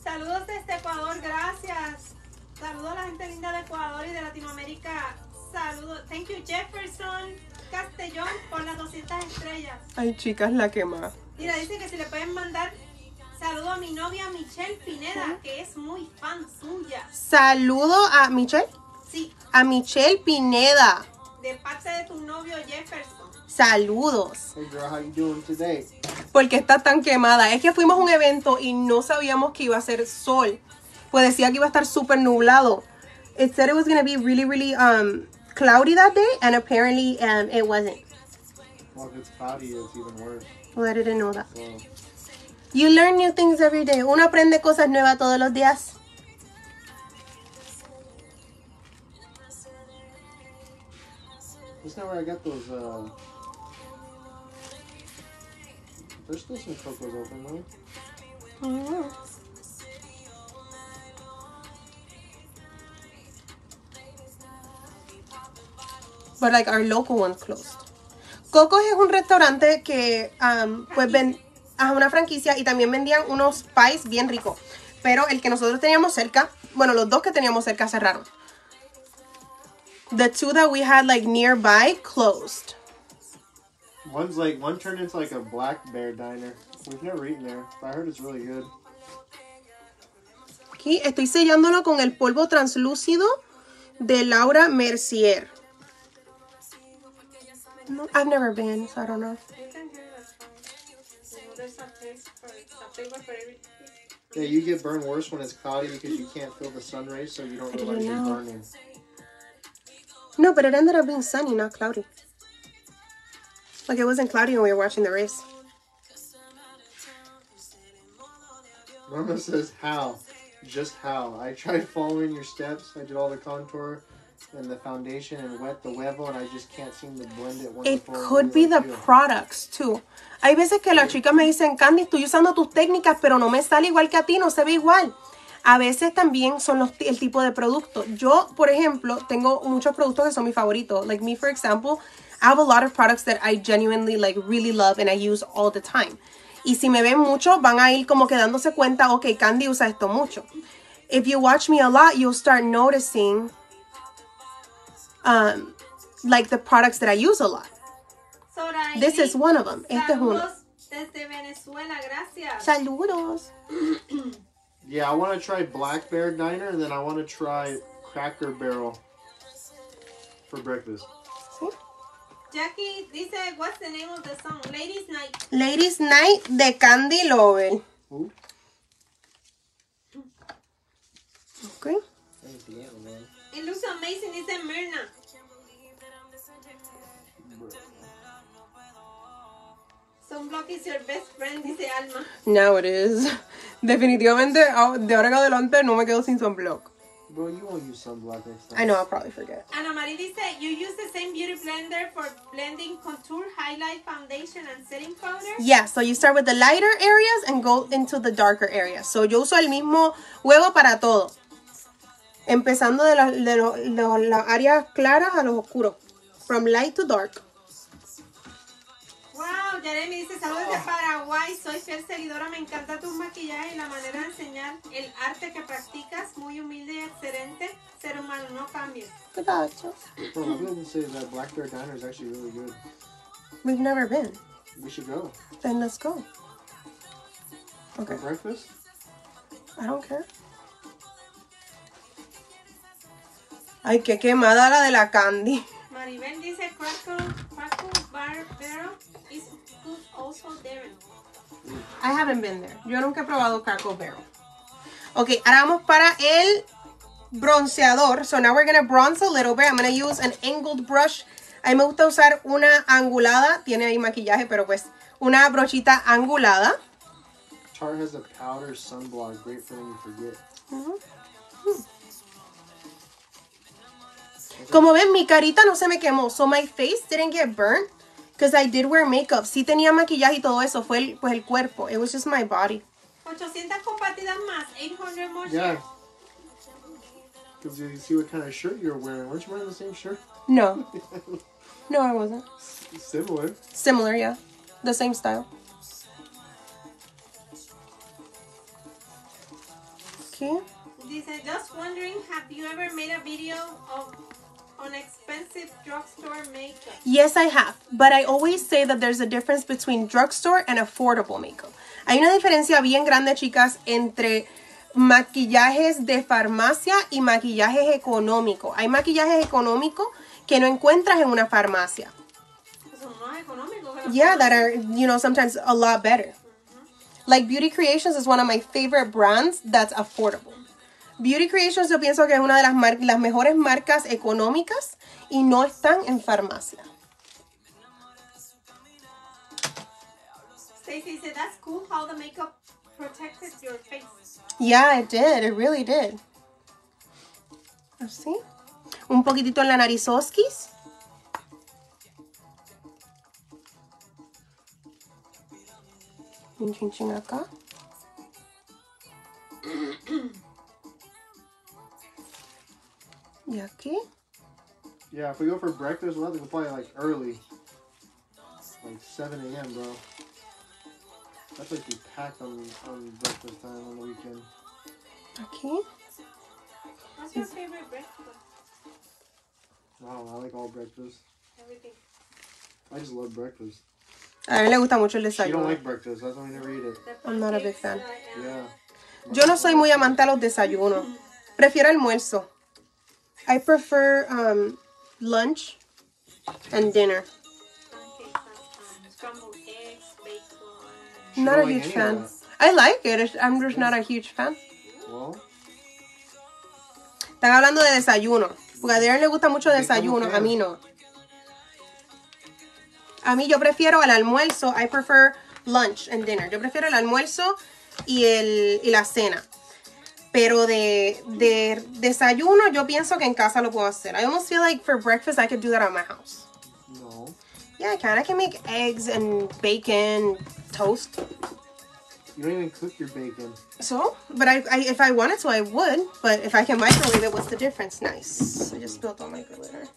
Saludos desde Ecuador, gracias. Saludos a la gente linda de Ecuador y de Latinoamérica. Saludos. Thank you, Jefferson Castellón, por las doscientas estrellas. Ay, chicas, la quema. Mira, dice que si le pueden mandar saludo a mi novia Michelle Pineda, que es muy fan suya. Saludo a Michelle. Sí. A Michelle Pineda. De parte de tu novio Jefferson. Saludos. Hey girl, how you doing today? Porque está tan quemada. Es que fuimos a un evento y no sabíamos que iba a ser sol. Pues decía que iba a estar súper nublado. It said it was going to be really, really um, cloudy that day, and apparently um, it wasn't. Well, if it's cloudy, it's even worse. Well, I didn't know that. So. You learn new things every day. Uno aprende cosas nuevas todos los días. That's not where I got those, uh... There's still some Cocos open, though. Mm-hmm. But like our local one's closed. Coco's es un restaurante que um, pues ven a una franquicia y también vendían unos pies bien ricos. Pero el que nosotros teníamos cerca, bueno, los dos que teníamos cerca cerraron. The two that we had like nearby closed. One's like one turned into like a black bear diner. We've never eaten there, but I heard it's really good. Aquí estoy sellándolo con el polvo translúcido de Laura Mercier. No, I've never been, so I don't know. You can hear that. You know, there's a taste for a flavor for everything. Yeah, you get burned worse when it's cloudy because you can't feel the sun rays, so you don't realize you're burning. No, but it ended up being sunny, not cloudy. Like, it wasn't cloudy when we were watching the race. Norma says, how? Just how? I tried following your steps. I did all the contour. And the foundation and wet the huevo, and I just can't seem to blend it. It could be the products too. Hay veces que las chicas me dicen, Candy, estoy usando tus técnicas, pero no me sale igual que a ti, no se ve igual. A veces también son los el tipo de producto. Yo, por ejemplo, tengo muchos productos que son mis favoritos. Like me, for example, I have a lot of products that I genuinely like really love and I use all the time. Y si me ven mucho, van a ir como que dándose cuenta, okay, Candy usa esto mucho. If you watch me a lot, you'll start noticing. Um, like the products that I use a lot. Soraili, this is one of them. Este es uno. Desde Venezuela, gracias. Saludos. Yeah, I want to try Black Bear Diner, and then I want to try Cracker Barrel for breakfast. ¿Sí? Jackie dice, what's the name of the song? Ladies Night. Ladies Night de Candy Lover. Uh. Ok. It looks amazing, dice Myrna. Sunblock is your best friend, dice Alma. Now it is. Definitivamente, de ahora en adelante no me quedo sin sunblock. Bro, you won't use sunblock next time. I know, I'll probably forget. Ana María dice, you use the same beauty blender for blending contour, highlight, foundation, and setting powder? Yeah, so you start with the lighter areas and go into the darker areas. So yo uso el mismo huevo para todo. Empezando de las de lo, de las áreas claras a los oscuros. From light to dark. Wow, Yaremi dice, saludos de Paraguay, soy fiel seguidora, me encanta tus maquillajes y la manera de enseñar el arte que practicas, muy humilde y excelente, ser humano, no cambies. Good job, Chelsea. Well, I'm going to say that Black Bear Diner is actually really good. We've never been. We should go. Then let's go. Okay. For breakfast? I don't care. Ay, qué quemada la de la Candy. Maribel dice, Crackle, Crackle Bar Barrel is good also there. I haven't been there. Yo nunca he probado Crackle Barrel. Ok, ahora vamos para el bronceador. So now we're going to bronze a little bit. I'm going to use an angled brush. A mí me gusta usar una angulada. Tiene ahí maquillaje, pero pues una brochita angulada. Tarte has a powder sunblock. Great for when you forget. Uh-huh. hmm. Como ven, mi carita no se me quemó. So my face didn't get burnt because I did wear makeup. Sí tenía maquillaje y todo eso. Fue el, pues el cuerpo. It was just my body. ochocientas compartidas más. eight hundred more. Yeah. Because you see what kind of shirt you're wearing. Weren't you wearing the same shirt? No. No, I wasn't. Similar. Similar, yeah. The same style. Okay. Dice, just wondering, have you ever made a video of... on expensive drugstore makeup? Yes, I have, but I always say that there's a difference between drugstore and affordable makeup. Hay una diferencia bien grande, chicas, entre maquillajes de farmacia y maquillajes económicos. Hay maquillajes económicos que no encuentras en una farmacia. Son más económicos. Yeah, that are, you know, sometimes a lot better. Mm-hmm. Like Beauty Creations is one of my favorite brands that's affordable. Beauty Creations yo pienso que es una de las, mar las mejores marcas económicas y no están en farmacia. Stacey dice, that's cool how the makeup protected your face. Yeah, it did. It really did. Así. Un poquitito en la narizoskis. Un chin chin acá. Y aquí. Yeah, if we go for breakfast, we'll have to go probably like early. Like seven A M, bro. That's like be packed on, on breakfast time on the weekend. Aquí. What's your favorite breakfast? Wow, I like all breakfast. Everything. I just love breakfast. A mí le gusta mucho el desayuno. You don't like breakfast, that's why I never eat it. I'm not a big fan. Yeah. Yo no soy muy amante a los desayunos. Prefiero almuerzo. I prefer um, lunch and dinner. Scrambled eggs, bacon. Not a huge fan. I like it. I'm just not a huge fan. Están hablando de desayuno. Porque a Darren le gusta mucho el desayuno. A mí no. A mí yo prefiero el almuerzo. I prefer lunch and dinner. Yo prefiero el almuerzo y, el, y la cena. Pero de, de desayuno, yo pienso que en casa lo puedo hacer. I almost feel like for breakfast, I could do that at my house. No. Yeah, I can. I can make eggs and bacon, toast. You don't even cook your bacon. So? But I, I, if I wanted to, I would. But if I can microwave it, what's the difference? Nice. I just spilled all my good litter.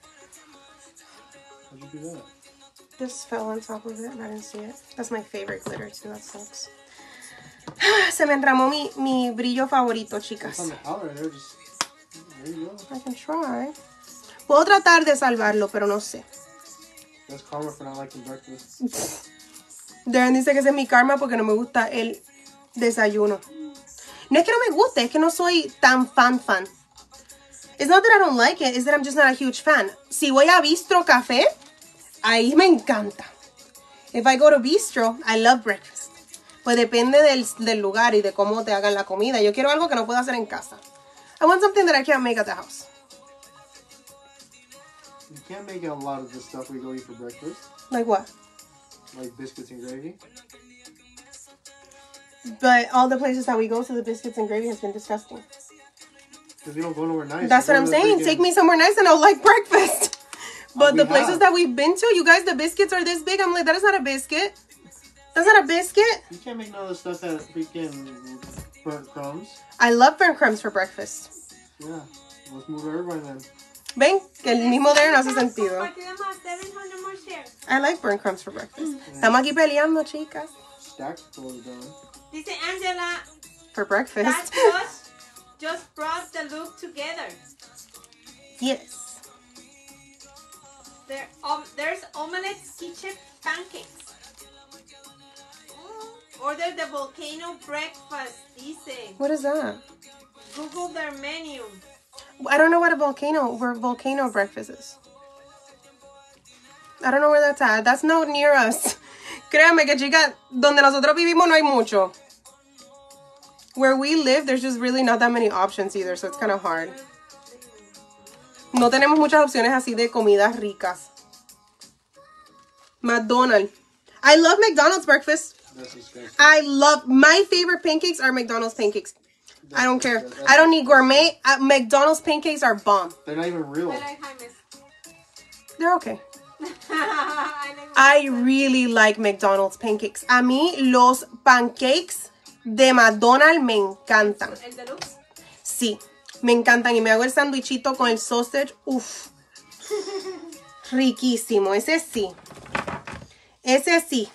How'd you do that? This fell on top of it and I didn't see it. That's my favorite glitter, too. That sucks. Se me enramó mi, mi brillo favorito, chicas. I can try. Puedo tratar de salvarlo, pero no sé. Darren dice que ese es mi karma porque no me gusta el desayuno. No es que no me guste, es que no soy tan fan fan. It's not that I don't like it, it's that I'm just not a huge fan. Si voy a Bistro Café, Ahí me encanta. If I go to bistro, I love breakfast. Pues depende del, del lugar y de cómo te hagan la comida. Yo quiero algo que no puedo hacer en casa. I want something that I can't make at the house. You can't make a lot of the stuff we go eat for breakfast. Like what? Like biscuits and gravy. But all the places that we go to, so the biscuits and gravy has been disgusting. Because we don't go nowhere nice. That's what I'm saying. Take me somewhere nice and I'll like breakfast. But the places that we've been to, you guys, the biscuits are this big. I'm like, that is not a biscuit. That's not a biscuit. You can't make none of the stuff that freaking burnt crumbs. I love burnt crumbs for breakfast. Yeah. Let's move everybody then. Ven, que el mismo de no hace sentido. I like burnt crumbs for breakfast. Estamos aquí peleando, chicas. Dice Angela. For breakfast. Just, just brought the look together. Yes. There, um, there's omelette kitchen pancakes. Order the volcano breakfast. Dice. What is that? Google their menu. I don't know what a volcano, where volcano breakfast is. I don't know where that's at. That's not near us. Créanme que, chicas, donde nosotros vivimos no hay mucho. Where we live, there's just really not that many options either, so it's kind of hard. No tenemos muchas opciones así de comidas ricas. McDonald's. I love McDonald's breakfast. I love, my favorite pancakes are McDonald's pancakes. I don't care. I don't need gourmet. Uh, McDonald's pancakes are bomb. They're not even real. They're okay. I really like McDonald's pancakes. A mí los pancakes de McDonald's me encantan. ¿El deluxe? Sí, me encantan. Y me hago el sándwichito con el sausage. Uf. Riquísimo. Ese sí. Ese sí.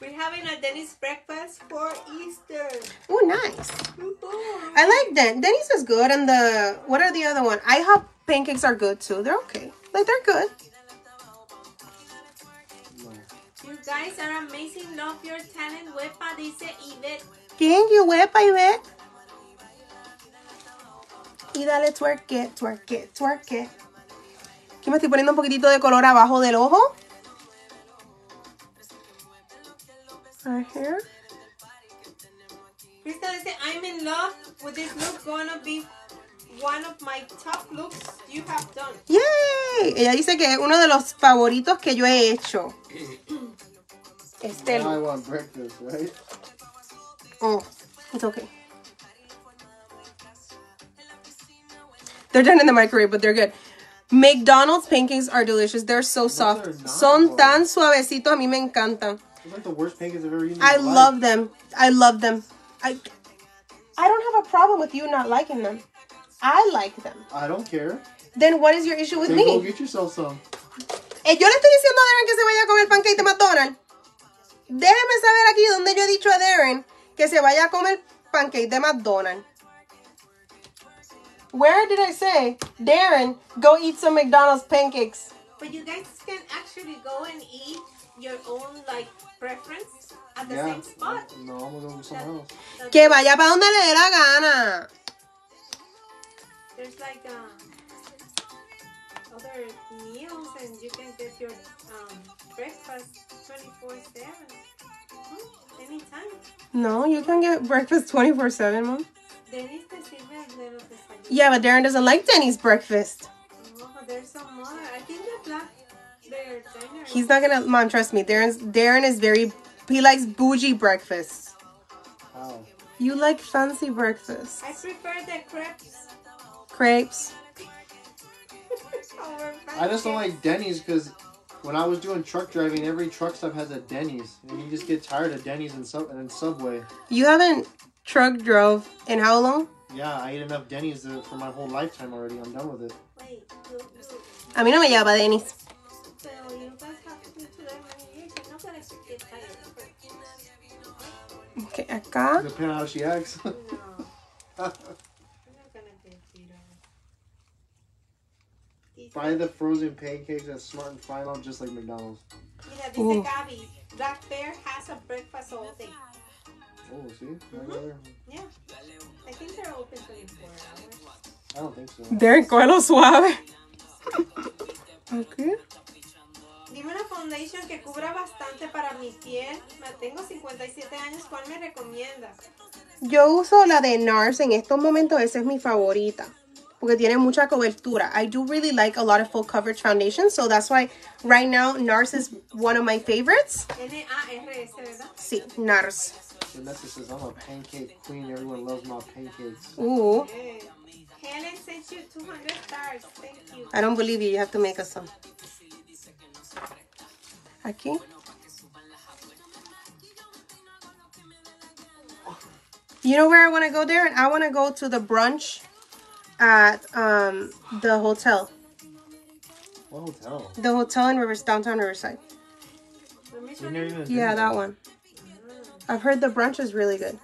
We're having a Denny's breakfast for Easter. Oh, nice. Mm-hmm. I like that. Denny's is good. And the, what are the other one? IHOP pancakes are good too. They're okay. Like, they're good. You guys are amazing. Love your talent. Huepa, dice Yvette. Thank you, Huepa, Yvette. Y dale, twerk it, twerk it, twerk it. Aquí me estoy poniendo un poquitito de color abajo del ojo. Right here. Crystal dice, I'm in love with this look. Gonna be one of my top looks you have done. Yay! Ella dice que es uno de los favoritos que yo he hecho. Este look. I want breakfast, right? Oh, it's okay. They're done in the microwave, but they're good. McDonald's pancakes are delicious. They're so soft. They're Son tan suavecitos. A mí me encantan. It's like the worst pancakes I've ever eaten. I love them. I love them. I I don't have a problem with you not liking them. I like them. I don't care. Then what is your issue with me? Go get yourself some. Eh, yo le estoy diciendo a Darren que se vaya a comer pancake de McDonald's. Déjenme saber aquí donde yo he dicho a Darren que se vaya a comer pancake de McDonald's. Where did I say, Darren, go eat some McDonald's pancakes? But you guys can actually go and eat your own, like, preference at the yeah. same spot. No, I'm going to somewhere else. Que vaya para donde le dé la gana. There's like um, other meals and you can get your um, breakfast twenty-four seven. Hmm? Anytime. No, you can get breakfast twenty-four seven, Mom. Denny's the same as little desayuno. Yeah, but Darren doesn't like Denny's breakfast. Oh, there's some more. I think the black... He's not gonna, Mom, trust me. Darren's, Darren is very, he likes bougie breakfast. Oh. You like fancy breakfast. I prefer the crepes. Crepes. I just don't like Denny's because when I was doing truck driving, every truck stop has a Denny's. And you just get tired of Denny's and, sub, and Subway. You haven't truck drove in how long? Yeah, I ate enough Denny's for my whole lifetime already. I'm done with it. Wait. A mí no me lleva Denny's. So you guys have to do today many years. You're not gonna get tired. Okay, acá. Depending on how she acts. No. We're not gonna get tired. Buy the frozen pancakes at Smart and Final, just like McDonald's. Mira, dice Gaby, Black Bear has a breakfast all day. Oh, see? Right there. Yeah. I think they're open twenty-four hours. I don't think so. They're coelo suave. Okay. foundation que cubra bastante para mi piel. Tengo cincuenta y siete años, ¿cuál me recomiendas? Yo uso la de NARS en estos momentos, esa es mi favorita, porque tiene mucha cobertura. I do really like a lot of full coverage foundations, so that's why right now NARS is one of my favorites. N A R S, ¿verdad? Sí, NARS. Vanessa says, I'm a pancake queen, everyone loves my pancakes. Ooh. Helen sent you two hundred stars, thank you. I don't believe you, you have to make us some. Aquí. You know where I want to go there? And I want to go to the brunch at um, the hotel. What hotel? The hotel in Rivers, downtown Riverside. Yeah, that one. I've heard the brunch is really good.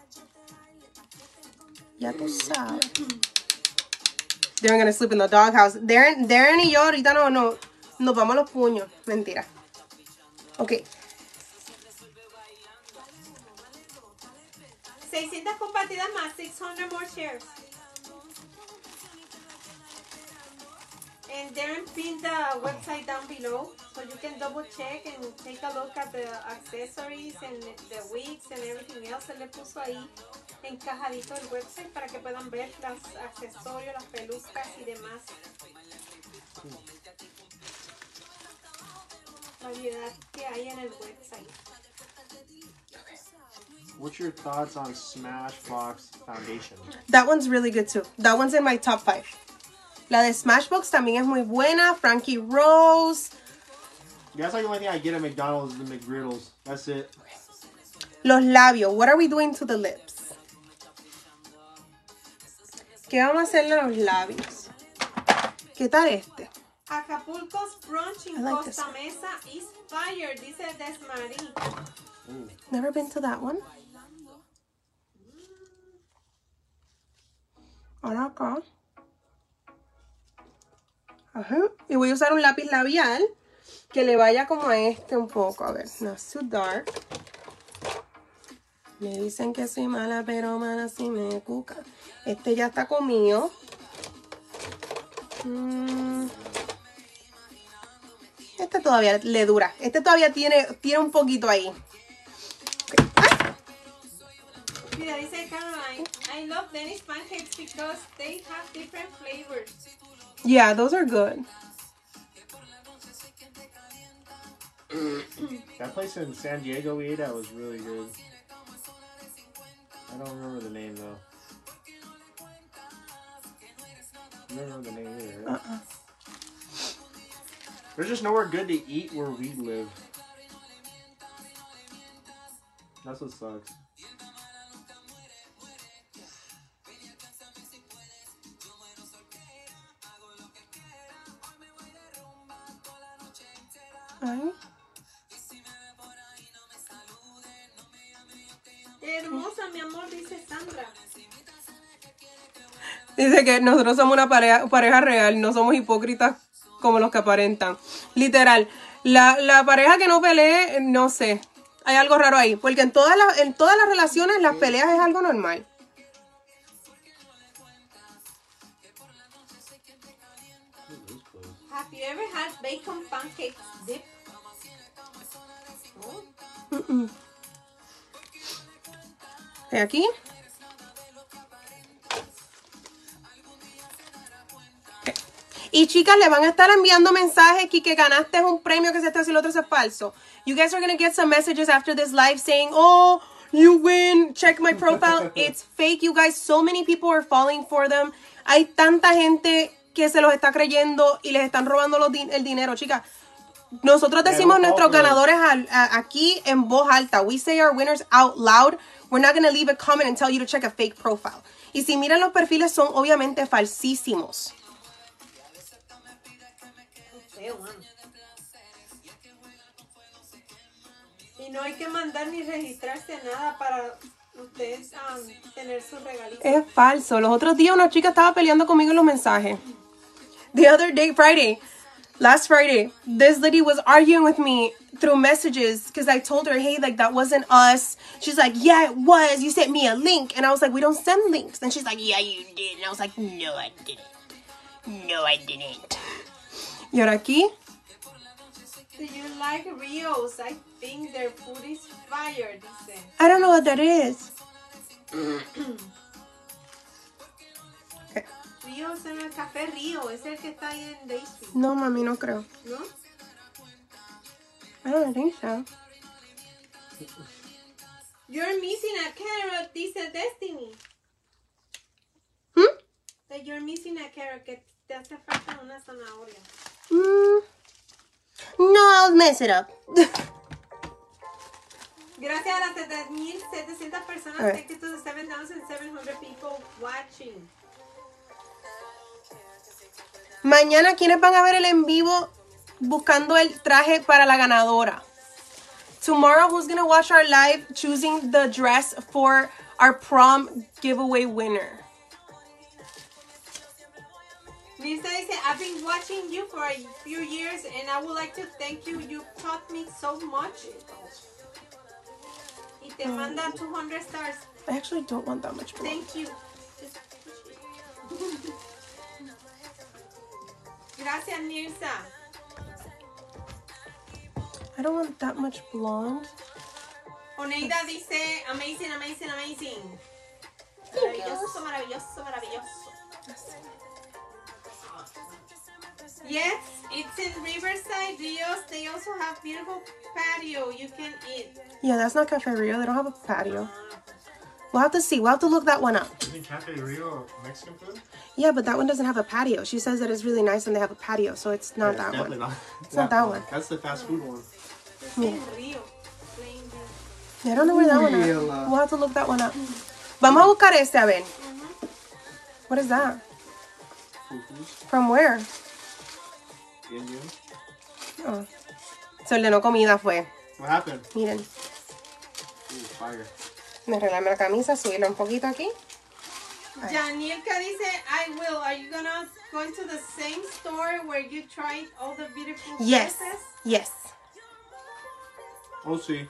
Ya tú sabes. They're going to sleep in the doghouse. Darren, Darren y yo ahorita no, no. Nos vamos a los puños. Mentira. Ok. seiscientas compartidas más, six hundred more shares. And Darren pinned the website down below, so you can double check and take a look at the accessories and the wigs and everything else. Se le puso ahí encajadito el website para que puedan ver los accesorios, las pelucas y demás. Variedad que hay en el website. What's your thoughts on Smashbox foundation? That one's really good too. That one's in my top five. La de Smashbox también es muy buena. Frankie Rose. That's like the only thing I get at McDonald's is the McGriddles. That's it. Los labios. What are we doing to the lips? ¿Qué vamos a hacerle a los labios? ¿Qué tal este? Acapulco's brunch in like Costa Mesa is fire, dice Desmarie. Ooh. Never been to that one. Ahora acá. Ajá. Y voy a usar un lápiz labial que le vaya como a este un poco. A ver, no es too dark. Me dicen que soy mala, pero mala sí me cuca. Este ya está comido. Mm. Este todavía le dura. Este todavía tiene, tiene un poquito ahí. Okay. Ah. Mira, dice Caroline, I love Denny's pancakes because they have different flavors. Yeah, those are good. That place in San Diego we ate at was really good. I don't remember the name though. I don't remember the name either. Right? Uh-uh. There's just nowhere good to eat where we live. That's what sucks. Ay. Hermosa, mi amor, dice Sandra. Dice que nosotros somos una pareja, pareja real, no somos hipócritas como los que aparentan. Literal, la, la pareja que no pelee, no sé, hay algo raro ahí, porque en todas las, en todas las relaciones las peleas es algo normal. Have you ever had bacon pancake dip? Oh. Mm-mm. ¿De aquí? Y chicas, le van a estar enviando mensajes que ganaste un premio, que se está, si el otro es falso. You guys are going to get some messages after this live saying, oh, you win, check my profile. It's fake, you guys. So many people are falling for them. Hay tanta gente que se los está creyendo y les están robando los din el dinero, chicas. Nosotros decimos nuestros ganadores al, a, aquí en voz alta. We say our winners out loud. We're not going to leave a comment and tell you to check a fake profile. Y si miran los perfiles, son obviamente falsísimos. Y no hay que mandar ni registrarse nada para ustedes um, tener su regalito. Es falso. Los otros días una chica estaba peleando conmigo en los mensajes. The other day, Friday, last Friday, this lady was arguing with me through messages because I told her, hey, like, that wasn't us. She's like, yeah, it was. You sent me a link. And I was like, we don't send links. And she's like, yeah, you did. And I was like, no, I didn't. No, I didn't. Y ahora aquí. Do you like Rios? I think their food is fire, dice. I don't know what that is. Rios en el Café Río, es el que está ahí en Day Street. No, mami, no creo. ¿No? I don't think so. You're missing a carrot, dice Destiny. ¿Hm? That you're missing a carrot, que te hace falta una zanahoria. Mm. No, I'll mess it up. Gracias a las seven thousand setecientas personas. Right. Thank you to the seven thousand seven hundred people watching. Mañana, ¿quiénes van a ver el en vivo buscando el traje para la ganadora? Tomorrow, who's gonna watch our live choosing the dress for our prom giveaway winner? Lisa dice, I've been watching you for a few years and I would like to thank you. You taught me so much. Y te manda two hundred stars. I actually don't want that much. Thank you. Gracias, Nirsa. I don't want that much blonde. Oneida dice, amazing, amazing, amazing. Maravilloso, maravilloso, maravilloso. Yes, it's in Riverside, Rios. They also have beautiful patio you can eat. Yeah, that's not Cafe Rio. They don't have a patio. We'll have to see. We'll have to look that one up. Isn't Cafe Rio Mexican food? Yeah, but that one doesn't have a patio. She says that it's really nice and they have a patio, so it's not yeah, it's that one. Not, it's not that one. one. That's the fast food one. Yeah. Yeah, I don't know where that one is. We'll have to look that one up. Vamos a buscar este, a ver. What is that? From where? Oh. Se ordenó comida fue. What happened? Miren. Ooh, fire. Me arreglarme la camisa, subirla un poquito aquí. Janielka dice, I will. Are you gonna go into the same store where you tried all the beautiful yes. dresses? Yes. We'll see.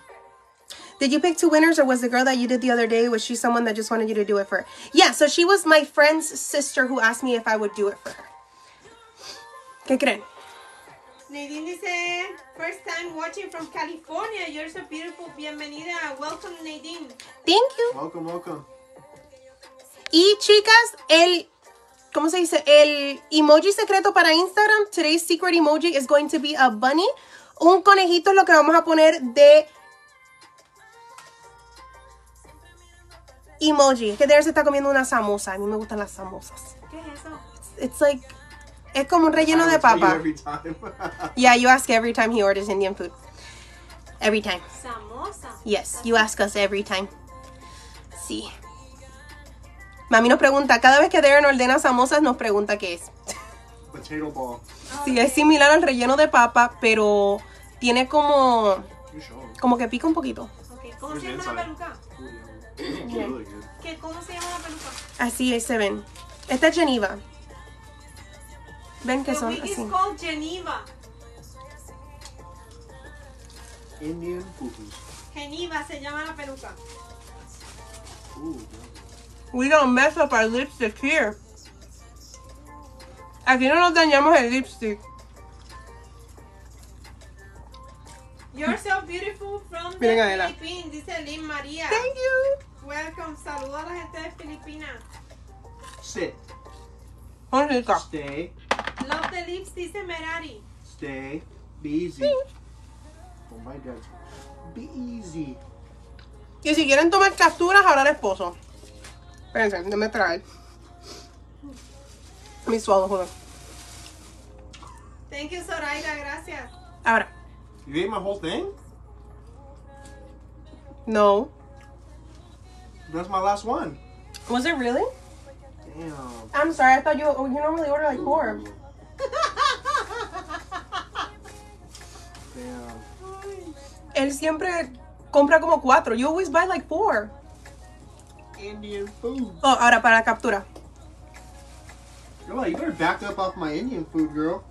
Did you pick two winners or was the girl that you did the other day, was she someone that just wanted you to do it for her? Yeah, so she was my friend's sister who asked me if I would do it for her. ¿Qué creen? Nadine dice, first time watching from California. You're so beautiful. Bienvenida. Welcome, Nadine. Thank you. Welcome, welcome. Y chicas, el, ¿cómo se dice? El emoji secreto para Instagram. Today's secret emoji is going to be a bunny. Un conejito es lo que vamos a poner de emoji. Es que Dare se está comiendo una samosa. A mí me gustan las samosas. ¿Qué es eso? It's, it's like... Es como un relleno de papa. Yeah, you ask every time he orders Indian food. Every time. Samosa. Yes, you ask us every time. Sí. Mami nos pregunta, cada vez que Darren ordena samosas nos pregunta qué es. Potato ball. Sí, es similar al relleno de papa, pero tiene como... Como que pica un poquito. Okay. ¿Cómo se llama la peluca? ¿Qué, ¿Cómo se llama la peluca? Así, ahí se ven. Esta es Geneva. Ven que the son wig así. Is called Geneva. Indian poopies. Geneva se llama la peluca. Ooh. We don't mess up our lipstick here. Aquí no nos dañamos el lipstick. You're so beautiful from the Philippines, dice Lynn María. Thank you. Welcome. Saludos a la gente de Filipinas. Sit. Stay. Love the lips, dice Merari. Stay. Be easy. Oh my God. Be easy. Y si quieren tomar capturas, hablar al esposo. Espérense, déjame traer. Mi suave, joder. Thank you, Zoraida. Gracias. Ahora. You ate my whole thing? No. That's my last one. Was it really? Damn. I'm sorry, I thought you you normally order like four. Damn. Él siempre compra como cuatro. You always buy like four. Indian food. Oh, ahora para la captura. You're like, you better back up off my Indian food, girl.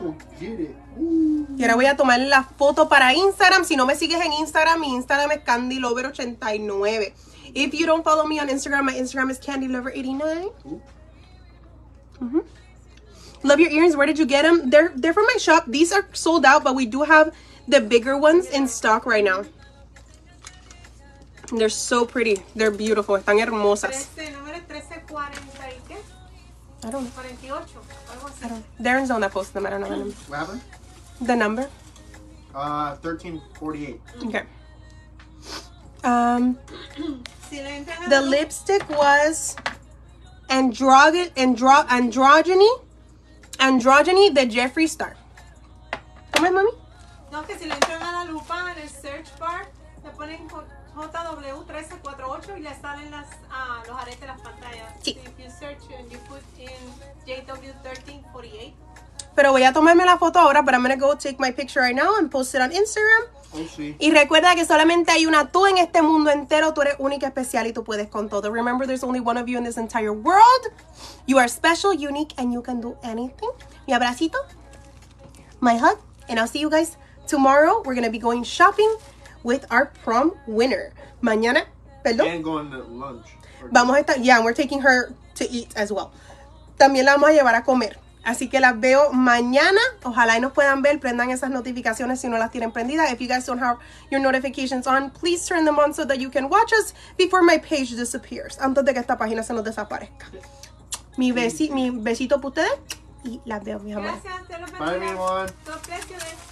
Oh, get it. Ooh. Y ahora voy a tomar la foto para Instagram. Si no me sigues en Instagram, mi Instagram es Candy Lover eighty-nine. If you don't follow me on Instagram, my Instagram is Candy Lover eighty-nine. Mm-hmm. Love your earrings. Where did you get them? They're they're from my shop. These are sold out, but we do have the bigger ones in stock right now. They're so pretty. They're beautiful. Están hermosas. I don't know. I don't. Darren's the one that posted them. I don't know the number. What happened? The number. Uh, thirteen forty-eight. Okay. Um, the lipstick was androgy andro androgyny androgyny the Jeffree Star. Come on, mommy. No, que si le entran a la lupa en el search bar, le ponen J W one three four eight y le salen las, uh, los aretes de las pantallas. Sí. So if you search and you put in J W one three four eight. Pero voy a tomarme la foto ahora, but I'm gonna go take my picture right now and post it on Instagram. Oh, sí. Y recuerda que solamente hay una tú en este mundo entero. Tú eres única, especial y tú puedes con todo. Remember, there's only one of you in this entire world. You are special, unique, and you can do anything. Mi abracito, my hug, and I'll see you guys tomorrow. We're gonna be going shopping with our prom winner. Mañana, perdón. And going to lunch. Vamos a estar, yeah, and we're taking her to eat as well. También la vamos a llevar a comer. Así que las veo mañana. Ojalá y nos puedan ver. Prendan esas notificaciones si no las tienen prendidas. If you guys don't have your notifications on, please turn them on so that you can watch us before my page disappears. Antes de que esta página se nos desaparezca. Mi, besi mi besito para ustedes. Y las veo, mis amores. Gracias. Bye, everyone.